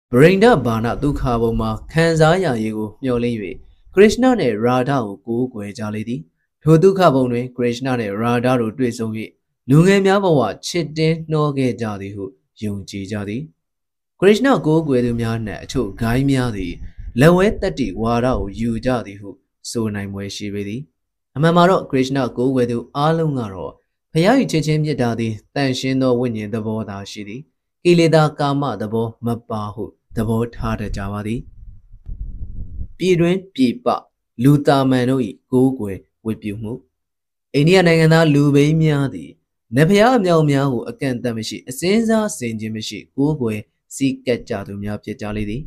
Bring the Bana Dukavoma, Kanzaya Yigo, Yolivi, Krishna ne Rada Ugu Guejalidi, To Dukavone, Krishna ne Rada Udrisovi, Lunge Miabawa, Chit no Ge Jadihu, Yunji Jadi, Krishna go Guedumiana to Gaimiadi, Lawet the Di Wada Yu Jadihu, so name where she ready. Amamaro Krishna go Guedu Alungaro. Payai Chichem Yadadi, Tanshin no Winnie the Voda Shidi. ကိလေသာကာမသဘောမပါဟုသဘောထားကြပါသည်ပြည်တွင်ပြည်ပလူတာမန်တို့၏ကိုးကွယ်ဝတ်ပြုမှုအိန္ဒိယနိုင်ငံသားလူပိန်းများသည်နဖျားအမြောင်များကိုအကန့်အသတ်မရှိအစင်းစားစင်ခြင်းမရှိကိုးကွယ်စည်းကပ်ကြသူများဖြစ်ကြလေသည်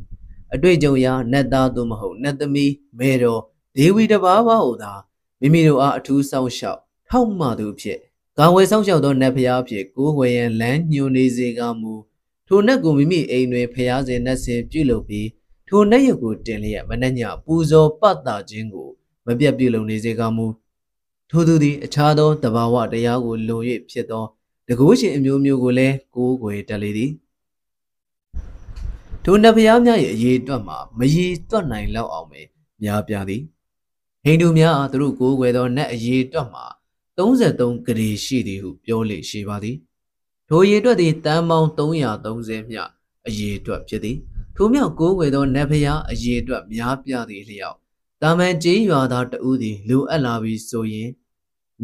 အတွေ့အကြုံအရနတ်သားသို့မဟုတ်နတ်သမီးမေတော်ဒေဝီတစ်ပါးပါးဟူသာမိမိတို့အားအထူးဆောင်ရှောက်ထောက်မှသူဖြစ်ကာဝယ်ဆောင်ရှောက်သောနတ်ဖျားဖြစ်ကိုးကွယ်ရန်လမ်းညွှန်နေစေကမူထိုနတ်ကိုမိမိအိမ်တွင်ဖျားစင်နတ်စင်ပြုလုပ်ပြီးထိုနတ်ရုပ်ကိုတင်လျက်မနှညပူဇော်ပတ်တာခြင်းကိုမပြတ်ပြုလုပ်နေစေကမူထိုသူသည်အခြားသောတဘာဝတရားကိုလို၍ဖြစ်သောတကူရှင်အမျိုးမျိုးကိုလည်းကိုးကွယ်တက်လေသည်ထိုနတ်ဖျားများ၏အရေးအတွက်မှာမရည်တွက်နိုင်လောက်အောင်ပဲများပြားသည်ဟိန္ဒူများသူတို့ကိုးကွယ်သောနတ်အရေးအတွက်မှာသုံးဆယ်သုံးဂရေရှိသည်ဟုပြောလေရှိပါသည်ထိုအရေးအတွက်သည်တန်ပေါင်းသုံးရာသုံးဆယ်မြအရေးအတွက်ဖြစ်သည်ထိုမြောက်ကိုးကွယ်သောနတ်ဖျားအရေးအတွက်များပြားသည့်လျောက်တာမန်ကျေးရွာသားတဦးသည်လိုအပ်လာပြီးဆိုရင်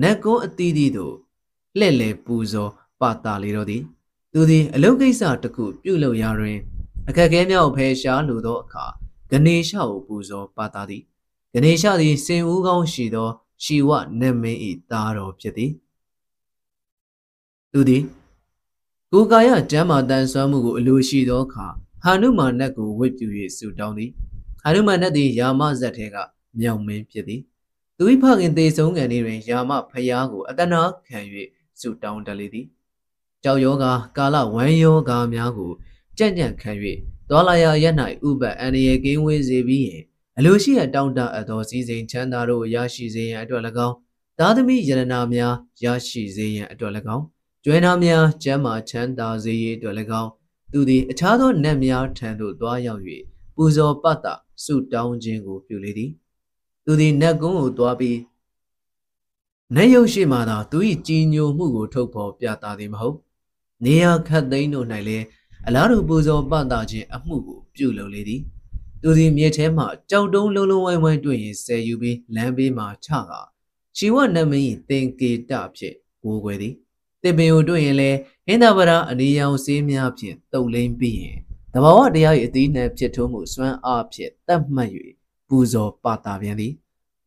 နတ်ကုန်းအသီးသီးတို့လှည့်လည်ပူဇော်ပတာလေတော့သည်သူသည်အလုပ်ကိစ္စတစ်ခုပြုလုပ်ရာတွင်အခက်အခဲများကိုဖယ်ရှားလိုသောအခါဂနေရှကိုပူဇော်ပတာသည်ဂနေရှသည်စင်ဦးကောင်းရှိသောရှီဝနတ်မင်း၏သားတော်ဖြစ်သည်သူသည်ကိုယ်ကာယဓမ္မတန်ဆွမ်းမှုကိုအလိုရှိသောအခါဟာနုမာနတ်ကိုဝတ်ပြု၍ဆုတောင်းသည်ဟာနုမာနတ်သည်ယာမဇတ်ထဲကမြောင်မင်းဖြစ်သည်သူ၏ဖခင်သေဆုံးခံနေတွင်ယာမဖယားကိုအတနာခံ၍ဆုတောင်းတလေသည်ကြောက်ယောဂါကာလဝမ်းယောဂါများကိုကြံ့ကြံ့ခံ၍သွာလာရာရ၌ဥပအန္တရာယ်ကင်းဝေးစေပြီးရင်အလိုရှိရတောင်းတအပ်သောစည်းစိမ်ချမ်းသာတို့ရရှိစေရန်အတွက်၎င်းသာသမီယရဏများရရှိစေရန်အတွက်၎င်းကျွမ်းနာများကျမ်းမာချမ်းသာစေရန်အတွက်၎င်းသူသည်အခြားသောနတ်များထံသို့သွားရောက်၍ပူဇော်ပတ်တာဆုတောင်းခြင်းကိုပြုလေသည်သူသည်နတ်ကုန်းကိုသွားပြီးနတ်ရုပ်ရှိမှသာသူ၏ကြီးညိုမှုကိုထုတ်ဖော်ပြသသည်မဟုတ်နေရာခတ်သိမ်းတို့၌လည်းအလားတူပူဇော်ပတ်တာခြင်းအမှုကိုပြုလုပ်လေသည်သူသည်မြေထဲမှကြောက်တုံးလုံးလုံးဝိုင်းဝိုင်းတွေ့ရင်ဆယ်ယူပြီးလမ်းဘေးမှချကရှီဝနတ်မင်းသင်္ကေတဖြင့်ကိုးကွယ်သည်သင်ပင်ကိုတွေ့ရင်လည်းဟင်္သာဗရာအနီရောင်ဆေးများဖြင့်တုပ်လိမ့်ပြီးရင်သဘာဝတရား၏အသီးနှံဖြစ်ထုံးမှုစွမ်းအားဖြင့်တတ်မှတ်၍ပူဇော်ပတာပြန်သည်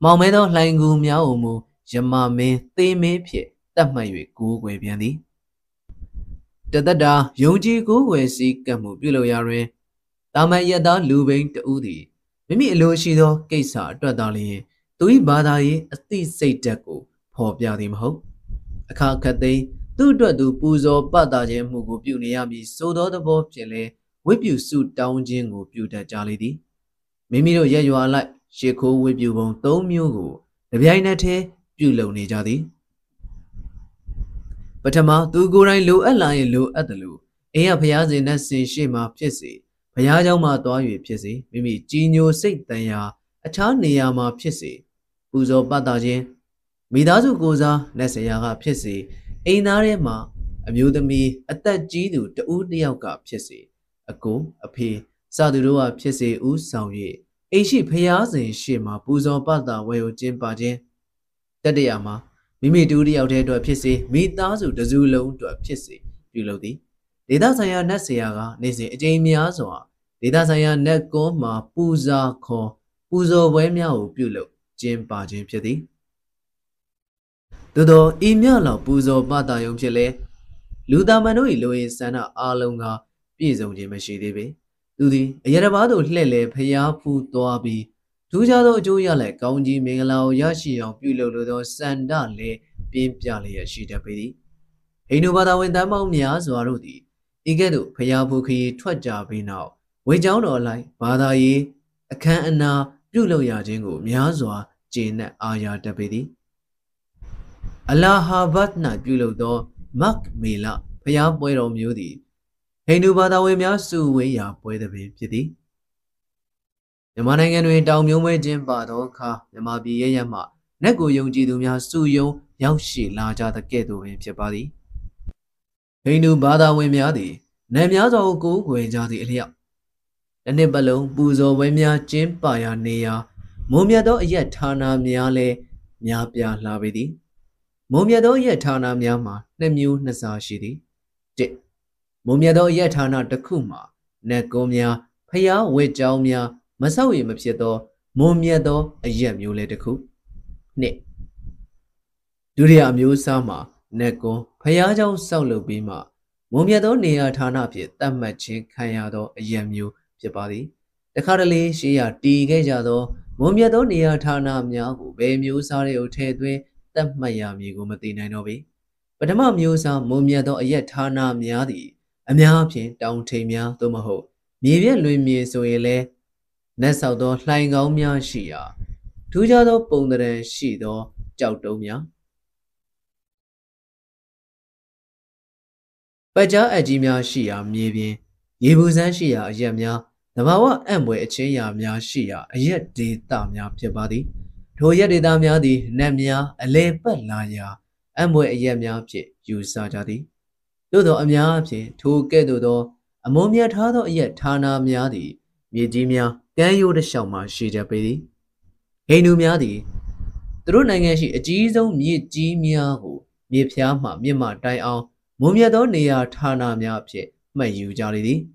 မောင်မဲသောလှိုင်ကူများအုံမူယမမင်းသေမင်းဖြင့်တတ်မှတ်၍ကိုးကွယ်ပြန်သည်တသက်တာယုံကြည်ကိုးကွယ်စည်းကပ်မှုပြုလုပ်ရာတွင်တာမန်ယသားလူပိန်းတဦးသည်မိမိအလိုရှိသောကိစ္စအတွက်သာလျှင်သူ၏ဘာသာရေးအသိစိတ်ဓာတ်ကိုဖော်ပြသည်မဟုတ်အခါခတ်သိမ်းသူ့အတွက်သူပူဇော်ပတာခြင်းမှုကိုပြုနေရမည်ဆိုသောသဘောဖြင့်လည်းဝိပုစုတောင်းခြင်းကိုပြုတတ်ကြလေသည်မိမိတို့ရက်ရွာလိုက်ရှ िख ိုးဝိပုပုံသုံးမျိုးကိုတပြိုင်နက်တည်းပြုလုပ်နေကြသည်ပထမသူကိုယ်တိုင်လိုအပ်လာရင်လိုအပ်သလိုအင်းရဖျားစင်နဲ့ဆင်ရှိမှဖြစ်စေဘုရားကျောင်းမှာသွား၍ဖြစ်စေမိမိကြီးညိုစိတ်တန်ရာအခြားနေရာမှာဖြစ်စေပူဇော်ပတ်တာခြင်းမိသားစုကိုစားနတ်ဆရာကဖြစ်စေအိမ်သားထဲမှာအမျိုးသမီးအသက်ကြီးသူတဦးတစ်ယောက်ကဖြစ်စေအကိုအဖေစသူတို့ကဖြစ်စေဦးဆောင်၍အိမ်ရှိဘုရားစင်ရှေ့မှာပူဇော်ပတ်တာဝယ်ကိုကျင်းပခြင်းတတိယမှာမိမိတူတစ်ယောက်တည်းအတွက်ဖြစ်စေမိသားစုတစ်စုလုံးအတွက်ဖြစ်စေပြုလုပ်သည်ဒေသဆိုင်ရာနတ်ဆရာကနေ့စဉ်အကြိမ်များစွာဒေသဆိုင်ရာနတ်ကုန်းမှာပူဇာခေါ်ပူဇော်ပွဲများကိုပြုလုပ်ကျင်းပခြင်းဖြစ်သည်သို့သောဤမြလောက်ပူဇော်ပတာယုံဖြစ်လဲလူသားမန်တို့၏လိုရင်းဆန္ဒအလုံးကပြည့်စုံခြင်းမရှိသေးပေသူသည်အရတဘာသို့လှည့်လည်ဖျားဖူးသွားပြီးထူးခြားသောအကျိုးရလဒ်ကောင်းကြီးမင်္ဂလာကိုရရှိအောင်ပြုလုပ်လိုသောဆန္ဒလည်းပြင်းပြလျက်ရှိတတ်ပေသည်ဟိန္ဒူဘာသာဝင်တန်ပေါင်းများစွာတို့သည်ဤကဲ့သို့ဖျားဖူးခရီးထွက်ကြပြီးနောက်ဝေကျောင်းတော်လိုက်ဘာသာရေးအခမ်းအနားပြုလုပ်ရခြင်းကိုများစွာကျေနပ်အားရတတ်ပေသည်အလာဟာဘတ်၌ပြုလုပ်သောမက်မေလဖျားပွဲတော်မျိုးသည်ဟိန္ဒူဘာသာဝင်များစုဝေးရာပွဲသဘင်ဖြစ်သည်မြန်မာနိုင်ငံတွင်တောင်မျိုးဝဲခြင်းပါသောအခါမြန်မာပြည်ရဲ့ရမှနတ်ကိုယုံကြည်သူများစုယုံရောက်ရှိလာကြသကဲ့သို့ပင်ဖြစ်ပါသည်ဟိန္ဒူဘာသာဝင်များသည်နတ်များစွာကိုကိုယ်ွယ်ကြသည့်အလျောက်တစ်နှစ်ပတ်လုံးပူဇော်ပွဲများကျင်းပရာနေရာမုံမြတ်သောအယက်ဌာနများလည်းများပြားလာပေသည်မုံမြတ်သောအယက်ဌာနများမှာနှစ်မျိုးနှစ်စားရှိသည်တစ် Mumiado yetana takuma, Necomia, Paya, Wijaumia, Masawi Mepsiado, Mumiado, a yamule decu. Ne Duria musama, Neco, Payado solo bima, Mumiado near Tanapi, Tamachi, Kayado, a yamu, Pipadi. The Carali, she are digejado, Mumiado near Tanamia, Ube musari o tedwe, Tamayami gumatina novi. But a mamusa, Mumiado yet Tana miadi. Amyapi, down Tamia, Domaho. Mivia Lumia soile Nesado, flying out mia shia. Tujado pondere shido, Jautomia. Baja ajimia shia, mivi. Yibuzan shia, yamia. Navawa emwe chia mia shia, yet de damia piabadi. Toya de damiadi, nemia, a leper laya. Emwe yamia pi, you sajadi. Dodo amiapi, two gedudo, a momia tado yet tana miadi, Mijimia, can you the shama, she japedi? Henu miadi. Drunashi, a jizo, mi jimiahu, mi piama, mima, die out, momiado nea tana miapi, my you jalidi.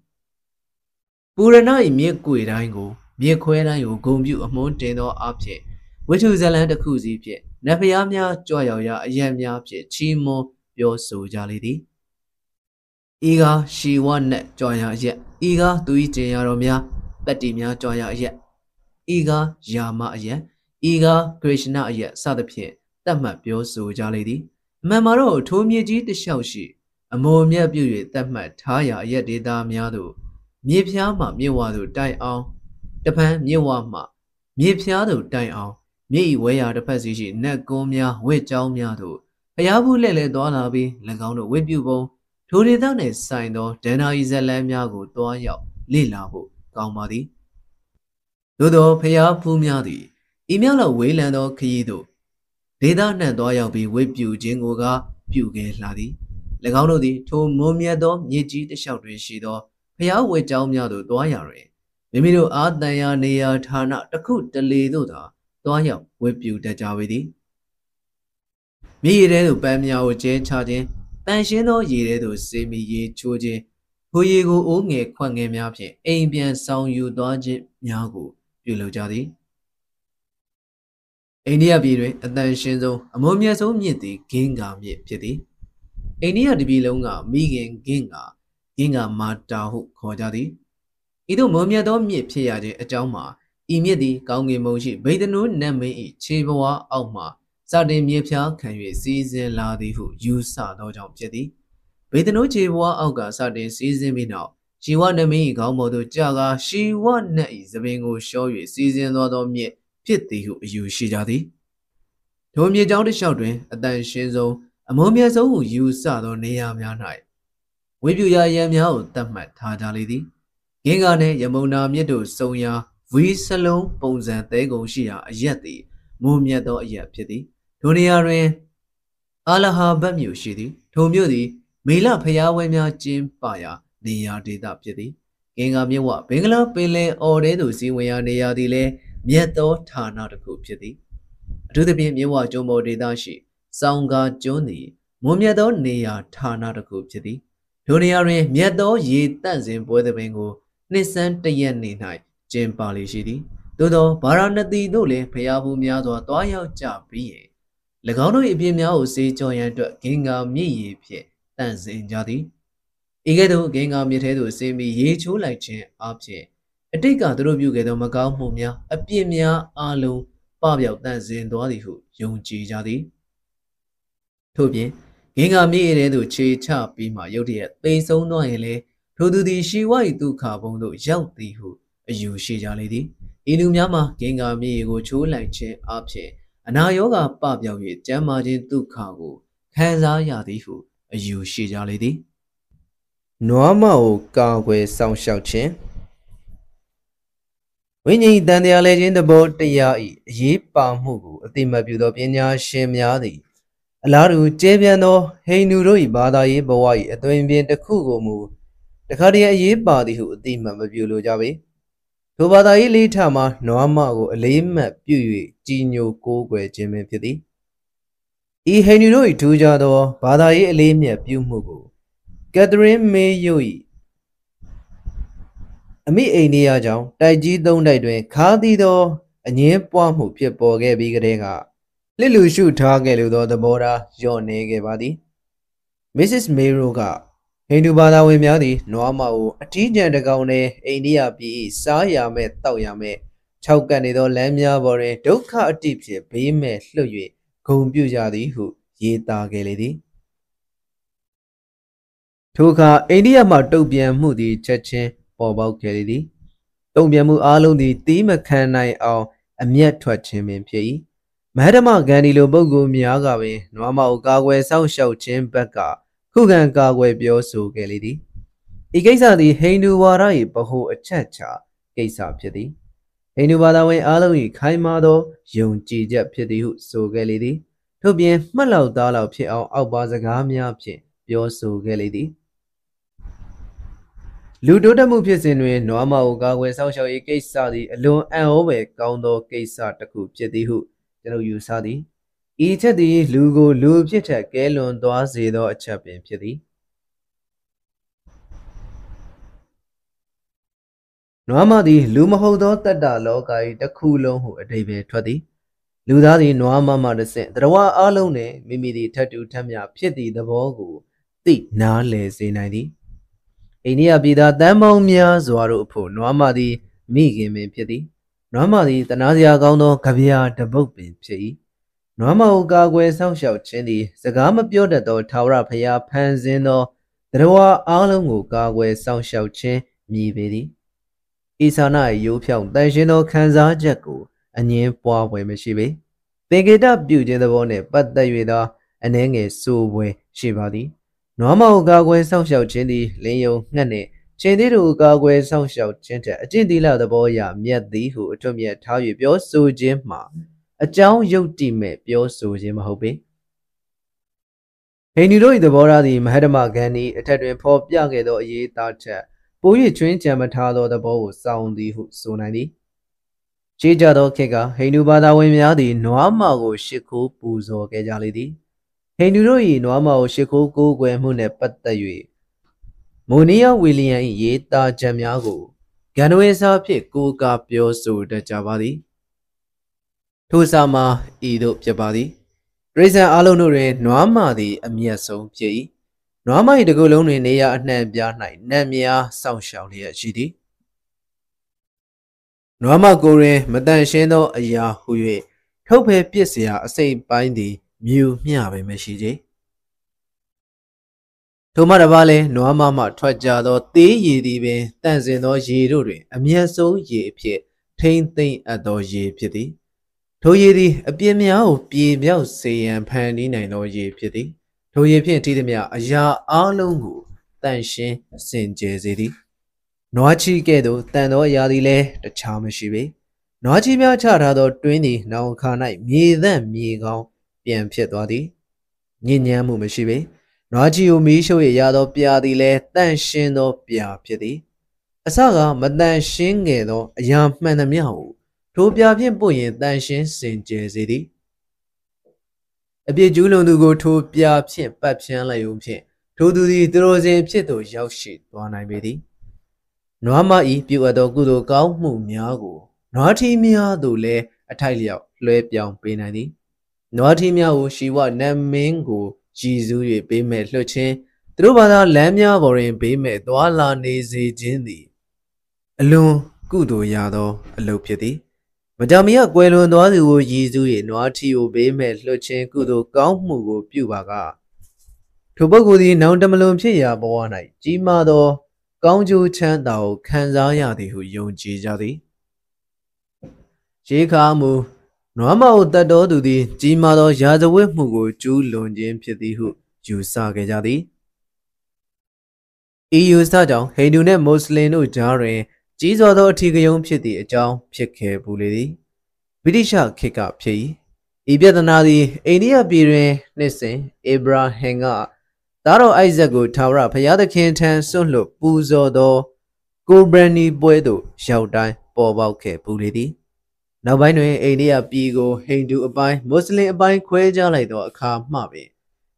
Puranai, mi guidango, mi quena, you gomb you a mountain or apje, which is a land of cozy pie, Napiamia, joya, yamia, chimo, your so jalidi. Ega she won net joya yet. Ega do it jaromia, Betimia joya yet. Ega jama yet. Ega Krishna yet, Sadapie, that might be so jolly. Mamaro told me the shell she. A more mere beauty that might tire yet de da miado. Me piama, me wado die out. The pan me wama. Me piado die out. Me way out the passage, net gomia, which all miado. Ayabu lele donabi, legano with you. To the down is signed or Dena is a lamiago, doya, lilabo, gaumadi. Dodo, paya pumiadi. Imiala waylando, kido. Deda nandoya be whip you, jingoga, puge ladi. Legano di, to momiado, niji the sheltering shido. Paya with jaumiado, doyare. Mimido ad daya nea tana, the coot the ledoda. Doya, whip you the javidi. Me redo bamia with jay charging. Tanshino ye to see me ye choji. Who ye go onge quange miapi, ain't bien sound you dodge miago, you lo jadi. Ania bire, a tanshino, a momia's own yeti, ginga me pity. Ania de bilonga, megan ginga, ginga mata hook kojadi. Ido momia don me piaje a jama, immedi, gangi moji, badenun name, chiboa, alma. Sade miepia can you season ladi who you saw no jump jetty? With no chiwa auga sade season me now. She wanted me to jaga, she wanted is the bingo show you season lot of me pity who you she daddy. Tommy down the children, a dan shinzo, a momia so you saw no near my night. With you ya yam out that my tada lady. Gingane yamona miedo soya, we salon bones and they go shea yeti. Mumia do yap jetty. Toniare Alaha Bamu shitty, Tomudi, Mila Paya Wemia Jim Paya, Nia did up jetty. Ginga Miwa, Bingla Pele, or Redusi, where Nia delay, Mieto Tana the coop jetty. To the beam Miwa Jomo de Dashi, Sanga Johnny, Mumia do Nia Tana the coop jetty. Toniare, Mieto ye dancing boy the bingo, Nissan the Yenny night, Jim Pali shitty. Dodo, Paranadi dole, Payabu miado, Doya Jabi. Legano Ibimiao, say Joya, Ginga me ye, dance in Jadi. Igedo, Ginga Miedo, say me ye two like chair, abche. A taker drove you get on Macau Mumia, a Pimia, Alu, Babia, dance in Dodihu, Yung Chi Jadi. Toby, Ginga me do chi chap be my yodia, they so noile, to do the she white do carbondo, yelty who, a you she jolly. Inumyama, Ginga me go chu like che upche, and I yoga pap yogi, jamajin to cargo, Kanza yadihu, a you she jolly. Noama o cargue sound shout che. When ye done the legend about the yai, ye palm hugu, a theme of Udopinia shem yadi. Alaru, Jeviano, hey nuroi bada ye bawai, a twin being the kugo move. The cardia ye badi who, theme of Ulo javi. To badai later, Noama, a lame, beauty, genial, go where Jimmy pity. E. Henry, two jado, badai lame, beauty. Catherine May Yui Ami Ania Jow, Taiji don't die doing Cardido, and ye poem who people gave big rega. Lilu shoot target with the border, John Nege Badi. Missus Mayruga Hindubada Wimiadi, Noamao, a teacher the Gaune, Ania P. Sayame, Tauyame, Chaucanido Lamia Bore, Doka Tipsy, Pime, Slowly, Compujadi, who ye target lady. Toka India Matopia Moody, Cheche. About Kelly, don't be a move all of the team a can I or a mere twatch him in P. Madame Ganilo Bogo Miagawe, Norma Ogawe, South Shao Chim Baka, Kugan Gawe Biosu Kelly. He gaze at the Hindu Warai, Baho a chacha, gaze up Pity. Hindu Wadawe Aloi, Kaimado, Jun G. Pity, so Galidi. To be a Malo Dala P. or Albazagamia P. Biosu Galidi. Ludoda movies in way, Norma Oga, where South Shao Case Sadi, alone and over, Gondo Case Sartaku, Jetty Hoop, General Usadi. Each of the Lugo, Lubjeta, Galon, Doazido, a champion, Jetty. Norma the Lumaho dot the dialogue, I the Kulon who a David Toddy. Ludadi, Norma Mother said, there were alone, Mimi the tattoo Tamia, Jetty the Bogu, the now lazy ninety. Inia bida demo mia zuarupo, Noamadi, Migi me pity. Noamadi, the Nadia Gono, Cavia, the book in pity. Noama Ugawe, South Shao Chindi, Sagama Bioda, Taura Paya, Panzino, the Roa Alan Ugawe, South Shao Chin, me pity. Isana, you pion, Dajino, Kanza Jaku, and ye poor way, Mishibi. They get up beauty in the bonnet, but they with her, and then a so way, she body. Norma Ugawe, South Shao Chindi, Leo, Nane, Chindi Ugawe, South Shao Chinta, a Chindila the boya, Miat the who told me a tau you pure so jimma. A chow yo teammate, pure so jimma hobby. Hey, you know the Bora the Mahadama Gani, a tattooing pop yagged or ye thatcher. Boy, train Jamatado the bow sound the hoot so ninety. Chijado Kega, Hey, you bada wimiadi, Norma go shiku, puzo, gejalidi. Hey, Nuroi, Norma, Shiko, go, Guemune, Patayui. Monia, William, Yeta, Jamiago. Ganuesa, Pico, Capio, so the Javadi. Tosama, Edo, Jabadi. Reza Alonore, Norma, the Amiaso, Jay. Norma, the Golon, Nea, Nambia, Namia, South Shalia, Chidi. Norma Gore, Madan Sheno, a Yahue. Tope, Piesia, a saint bindy. Mew miabe meshije. Tomara vale, no amama, trajado, te ye dibe, dancing or ye ruri, a mere so ye pie, tain thing at all ye pity. To ye di, a pie meow, pie meow, say and panning all ye pity. To ye pie tidemia, a ya alungu, dancing, sin jezidi. Noachi gedo, tando yadile, the charmashibe. Noachi mea charado twenty, now can I me them me go. Bien Piet Wadi Ninya Mumashibe Raji Umisho Yado Piadile, Dan Shino Pia Piedi Asaga, Madan Shingedo, a young man a meow. Two Piapian Boy, Dan Shin, Saint Jezidi. A bit Julon to go to Pia Pien, Papian Layumpe, to do the Drozen Pieto Yaushi, one I biddy. Noama e Piado Gudo Gao Mumiago, Nati Mia Dule, Atalia, Lep Young Benadi. Naughty meow, she was nam mingo, Jesus, ye be met luchin, Drubada lamia or in be met, Dwala nazi jindy. Alone, good o yado, a low pity. Madamia guelo, naughty o Jesus, naughty o be met luchin, good o gaumu, pubaga. Tobago the Nandamalum chia, boanai, Jimado, Ganju chandao, Kanzayadi, who young Jizadi. Jikamu. Normal that door to the Jimado Yazawe Mugo, Jew Lonjim Pity who, Jew Sagajadi. E. Sajan, Hedune mostly no jarre, Jizodo Tigayon Pity, a jaw, Pike Bulidi. Bidisha kick up Pye. Ibiadanadi, Edia Bire, Nesse, Ebra Hanga. Daro Isago Tara, Payada Kentan, Solo, Buzo do, Go Brandy Boedo, Shoutai, Bobauke Bulidi. Now by no idea, Bigo, Hindu a by, Muslim a by, Quaja like the car, Mabby.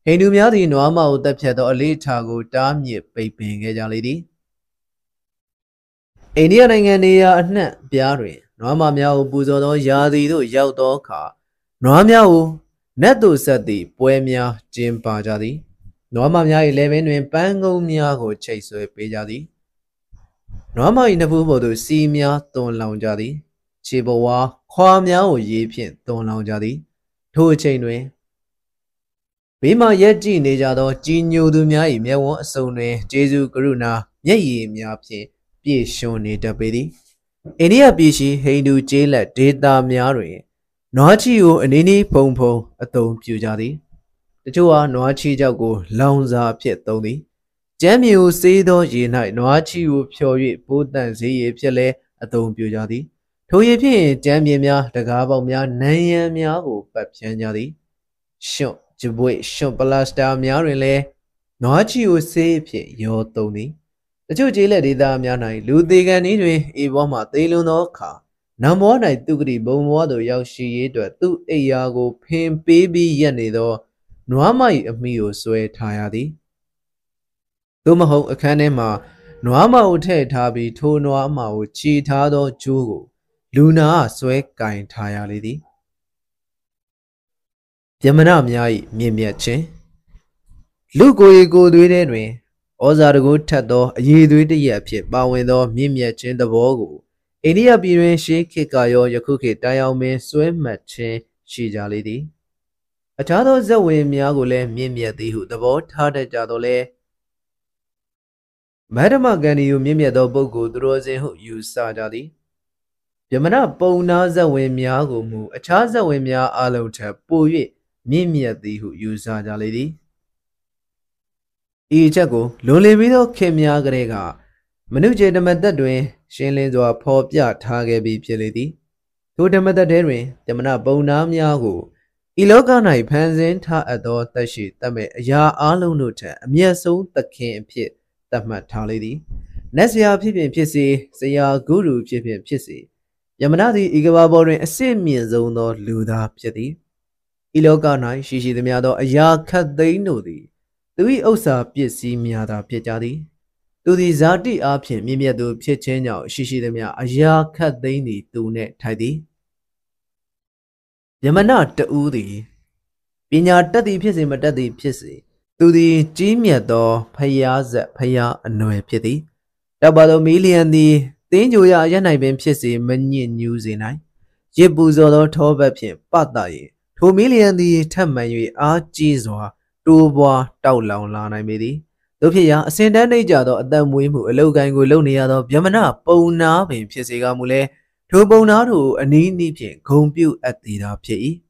Hindu Miadi Noama Utapshato Litago Tam Yip Piping Lady. A near and near net Biari, Noama Miao Buzono Yadi do Yaudoka, Noamiao, Neto Sadi, Poemia, Jim Pajadi, Noama Mia eleven when Pango Miago Chase Pijadi. Noama in the Bubo to see Mia Don Launjadi, Chibowa, Kwa Miao Yipian Don Launjadi, Two Chainway. Bima yeti nejado, Jinyo Dumia, Miao Sone, Jesu Gruna, Yay Miapi, Be shown it a pity. Inia Bishi, Hindu Jela, Deda Miari. Noachi, and any pompo, a tom pujadi. The two are Noachi Jago, Lounza Pietoni. Jamio Sido Jina, Noachi, Puri, Putan, Zee Pele, a tom pujadi. To ye pin, Jamia, the Gabamia, Nayamia, Papianadi. Shop. Jibwe Shumpalasta Miarile, Noachi Usapi, your Tony. The two jailer did a mianai, Ludigan Idwe, Ivoma, Telunoka. Number one, I took the Bomwado Yashi to a two a yago, pin baby yanido, Noama Mio Sue Tayadi. Dumaho, a canema, Noama Ute Tabi, two Noama Uchi Tado Jugo, Luna Sue Kain Tayadi. Yamana Miai, Mimiache. Lugo ego do it anyway. Ozargo Tado, ye do it the yapit, bowendo, Mimiache the Bogo. India Biren she kikayo, Yakuki, Diome, swim matche, Shijalidi. A chado Zawe Miagule, Mimiati, who the boat had a jadole. Madame Gani, you Mimiado Bogo, Rose, who you saw daddy. Yamana Bona Zawe Miago, mu, a chaza Wemia alota, boy. Mimia the who use a lady. Ichago, lonely widow Kemia Grega. Manuja the Madadwe, Shenley do a pop ya target be pility. To the Madadere, the Mana Bonam Yago. Ilogana Pansin ta adore the sheet, the me ya alonota, a mere so the king pit, the matality. Nasia pippin pissy, say ya guru pippin pissy. Yamanati Igababore, a same meazo no luda pity. Ilogana, she she the miado, a ya cut they know thee. The we osa piesi miada pietadi. Do the zardi apian, mimiado pietcheno, she she the mia, a ya cut they need to net tidy. Yamanat the udi. Pinata di piesi matadi piesi. Do the gimiado, paya zap paya and no piety. Tabado million the Dinjuya yanibin piesi many news in I. Jibuzolo tobapian, patay. Two million the Tamay are Jizwa, Dubois, Taulan Lana Midi. Dopia, send an ajado at them we move a logan goloniado, Yamana, Bona, Pisigamule, two bonado, a needy compute at the P.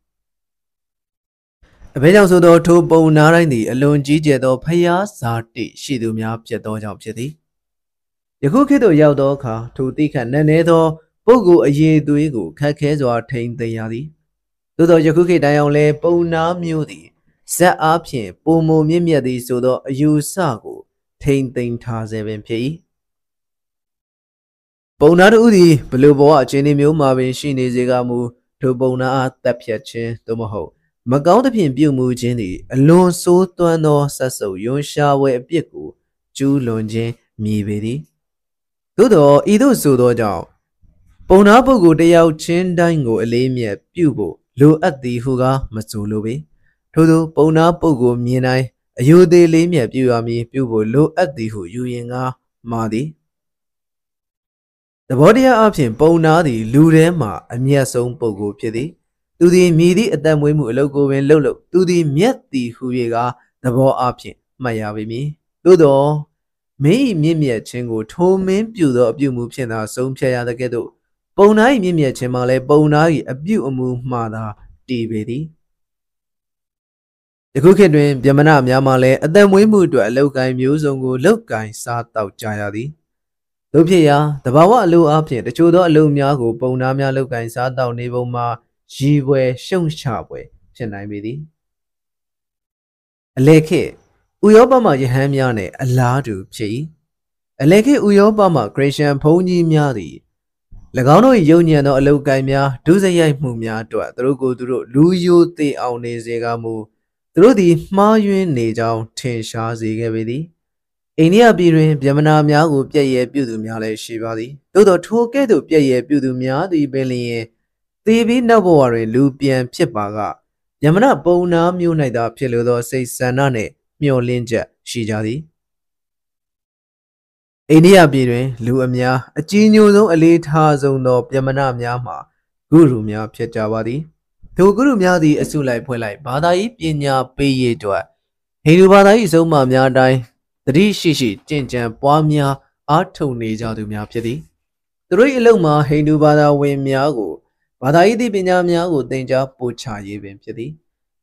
A pedazo, two bonarani, alone Gigedo, Paya, Sarti, Shidumia, Piadoja Pieti. The cookido Yaudoka, two thick and Nenedo, Bogo a ye duigo, Kakes or Tain the Yadi. Though your cookie diale, bona mudi, set up here, bomo mimiadi sodo, you sago, taint thing tas even pay. Bona udi, blue boa, jenny mu, marvin, shini zigamu, to bona at piache, domoho. Magauda pin bumu jenny, alone so to an or sasso, yon shawe biku, ju longe, me biddy. Dodo, ido sodo down. Bona bogo de out chin dango, a lamia, bubo. Lo at the Huga Matsulobe. Todo Bona Pogo Mienai, a you de lemia buami, bubo lo at the Hu Yuinga, Madi. The body of him Bona the Ludema, a mere song Pogo Piedi. Do the midi at them wemu logo and lolo, do the mieti Huiga, the ball up him, Mayabimi. Dodo May Mimia Chingo, told me budo of you move in our song Chaya the ghetto. Bonai mimia chemale, bonai a beautiful mother, debaty. The cookie dream, Yamana Yamale, and then we moved to a lokai musongo, lokai sat out chayadi. Lupia, the bawa lo up here, the chudo lumiago, bonamia lokai sat out nevoma, jiwe, shung sharpway, chenai biddy. A lake, Uyobama Yahamiane, a lardu chi. A lake Uyobama, Gratian pony miadi. Lagano Yoniano Alogamia, do the Yamumia to a Drogo Duro, Luyo de Aune Zegamu, Rudi, Ma Yun Nejao, Tin Shah Zigabidi. Inia Birin, Yamana Miago, Pia Budumia, Shibadi. Dodo Tokedo Pia Budumia, the Belie. David Nabore, Lupian Piepaga. Yamana Bona Munida Pilodo say Sanane, Mio Linja, Shijadi. Inia Birin, Luamia, a genio no elite hazo no Yamana Miama, Guru Mia Pietavadi. To Guru Mia the Asulai Polai, Badai, Pinya, Pay Yetua. Hinubadai is Oma Mia die. Three shishi, Jinjam, Pamia, Arto Nija to Mia Piedi. Three Loma, Hinubada, Wemiago. Badaidi Binyamia would danger pocha even pity.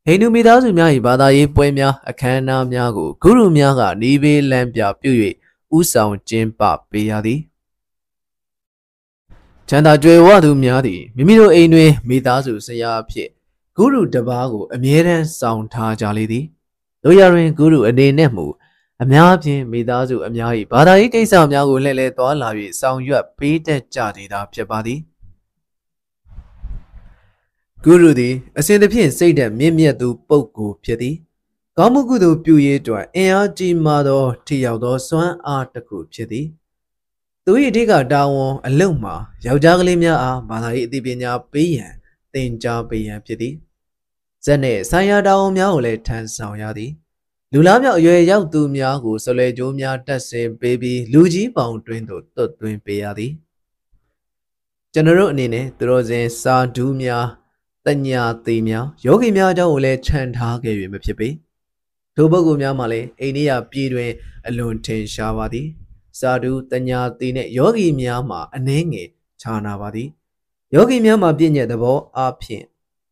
Henu Midazumia, Badai Poemia, Akana Miago, Guru Miaga, Nibi Lampia Pui, Usa, Jimpa, Piadi Chanda Jewadu Miadi, Mimino Enue, Midazu, Saya Pie, Guru Dabago, Amiran Sound Tajalidi, Doyarin Guru Adenemu, Amiapi, Midazu, Amiai, Badai, Sam Yago Lele, Dolavi, Sound Yap, Peter Jadida Piabadi. Guru di, a centipede say that Mimia do poco piety. Gamugudo puye to an air, G mado, Tiado, swan article piety. Do ye dig a down a loma, Yaujalimia are, Malay dibina bean, danger bean piety. Sene, Saya down meowlet, tan sawyadi. Lulamia, ye yau do meago, sole jumia, that same baby, Luigi bound window, tot twin payadi. General Nine, Drozen, Sa Dumia. Tanya Timia, Yogi Miaja Ule Chanta gave him a pippy. Tobago Miamale, Ania Pidwe, alone ten Shavadi. Sadu, Tanya Tine, Yogi Miama, Anenge, Chanavadi. Yogi Miama Binya the ball, Apin.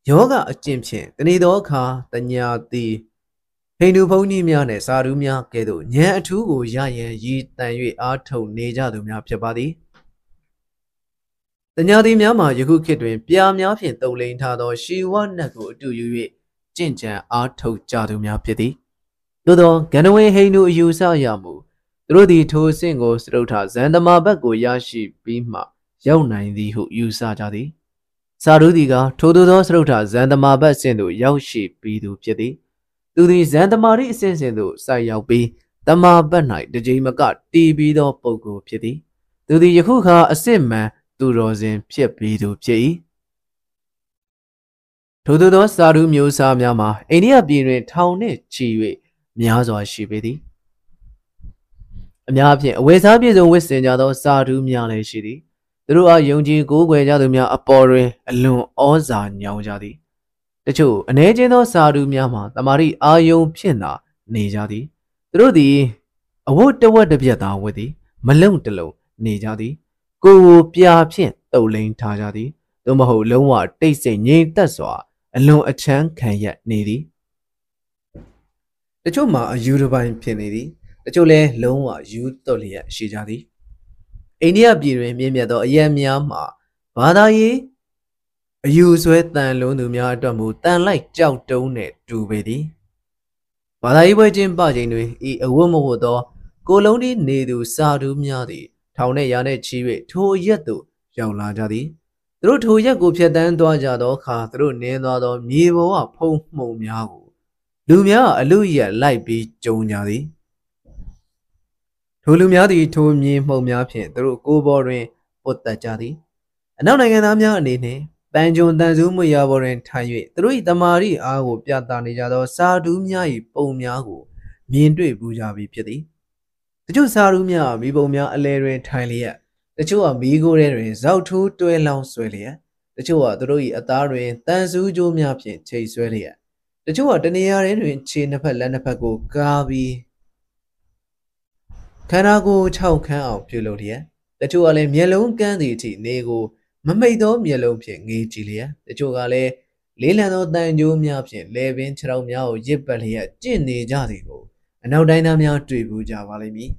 Yoga a chimchin, the Nidoka, Tanya Ti. Hindu Pony Miane, Sadu Mia Kedo, near two go yaye, ye, than ye are told Naja do Mia Piabadi. The Nyadi Miama, you could kidwin, Piamiapin, Dolin Tado, she one nago, do you eat? Ginger, I told Jadu Mia Pity. Dodo, Ganaway, hey, no use our yamu. Through the two singles, rotas, and the Mabago Yashi Bima, Yaunai the who use our daddy. Sarudiga, Todos rotas, and the Mabas sendo, Yashi Bidu Pity. Do the Zandamari sendo, Sayao B, the Mabanite, the Jimagat, Dibido Pogo Pity. Do the Yahuka, a sim man. Rosin, Piepi to Pie. Todo Saru Musa Miama, any of being town it, Chiwe, Miazo Shibidi. Miapi, with Abby the Western Yado Saru Miale Shidi. Through our Yonji Gogue Yadumia Apore, alone Ozan Yaujadi. The two, an agent of Saru Miama, the Marie Ayo Pina, Nejadi. Through the award the word of Yada with the Malontalo, Nejadi. Go Pia Pin, Dolin Tajadi, Domaho Loma, they say Yin Taswa, and no a chan can yet needy. The Choma are you to buy Pinidi, the Chole Loma, you Dolia, Shijadi. India Birin, Mimiado, Yamiama, Bada ye? A you sweat than Lonumia Damu, than like Jow Donet, do bedi. But I were Jim Bajin, eat a woman with door, go lonely, needu, sadu miadi. Towne Yane Chiwe, two yetu, Yaula Jadi. Through two Yakupia Dan Dwajado, car through Nenado, Nivo, Po Mo Miago. Lumia, Aluya, light be Jonyadi. Tulumiadi told me Momiapin through Gobore, Putta Jadi. And now again, Amia Nene, Banjo Danzumu Yaboran Taiwe, through the Mari, Ago Piatanijado, Sadumia, Pomiago, Mindre Bujabi Piedi. The two Sarumia, Vibomia, Alere, Tilia. The two are Vigore, Zautu, Duelan Swelia. The two are Drui, Atari, Tanzu, Jomiapin, Chase Swelia. The two are Dania, Enrin, Chinapa, Lanapago, Gavi. Canago, Chauka, Pulodia. The two are Yellow Gandhi, Nego, Mamadom, Yellow Pin, Gilia. The two are Lilano, Dan Jomiapin, Levin, Traumia, Jipalia, Jinni Jadigo. And now Dinamia Tribu Javalimi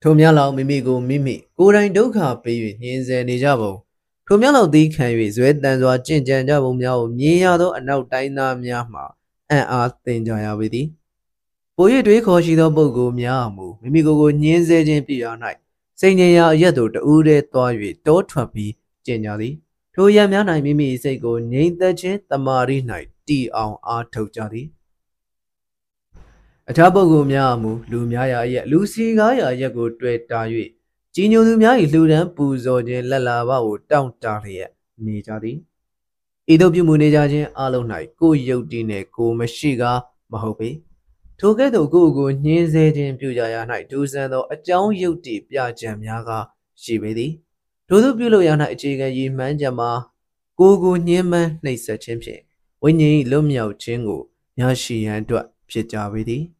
Tomiala Mimigo Mimi, good and doka baby, Nins and Nijabo. Tomiala D carries wet than what Jinjan Jabo Miao, Niado, and now Dinamiama, and Art Tinjayabidi. Poetry Coshido Bogo Miamu, Mimigo Nins and Pianai, Senya Yado, the Ude Toy, Dotrapi, Jenali. Toyamiana Mimi is a go named the Jet, the Marine Night, D. on Arto Jadi. Atabogumiamu, Lumia yet, Lucy Gaya yago trait diary. Gino Lumia is Ludan Puzo de la lava or down tarrier, Nitari. Idobu Munejaje, Alonai, go yodine, go meshiga, Mahope. Together go go nize in Pujaya night, two sendo, a down yoti, Piajam yaga, Shibidi. Todo Puloyana chiga ye manjama, go go nearman, Nisa Chimche. When ye lumia chingo, Yashi and Dwat, Pitavidi.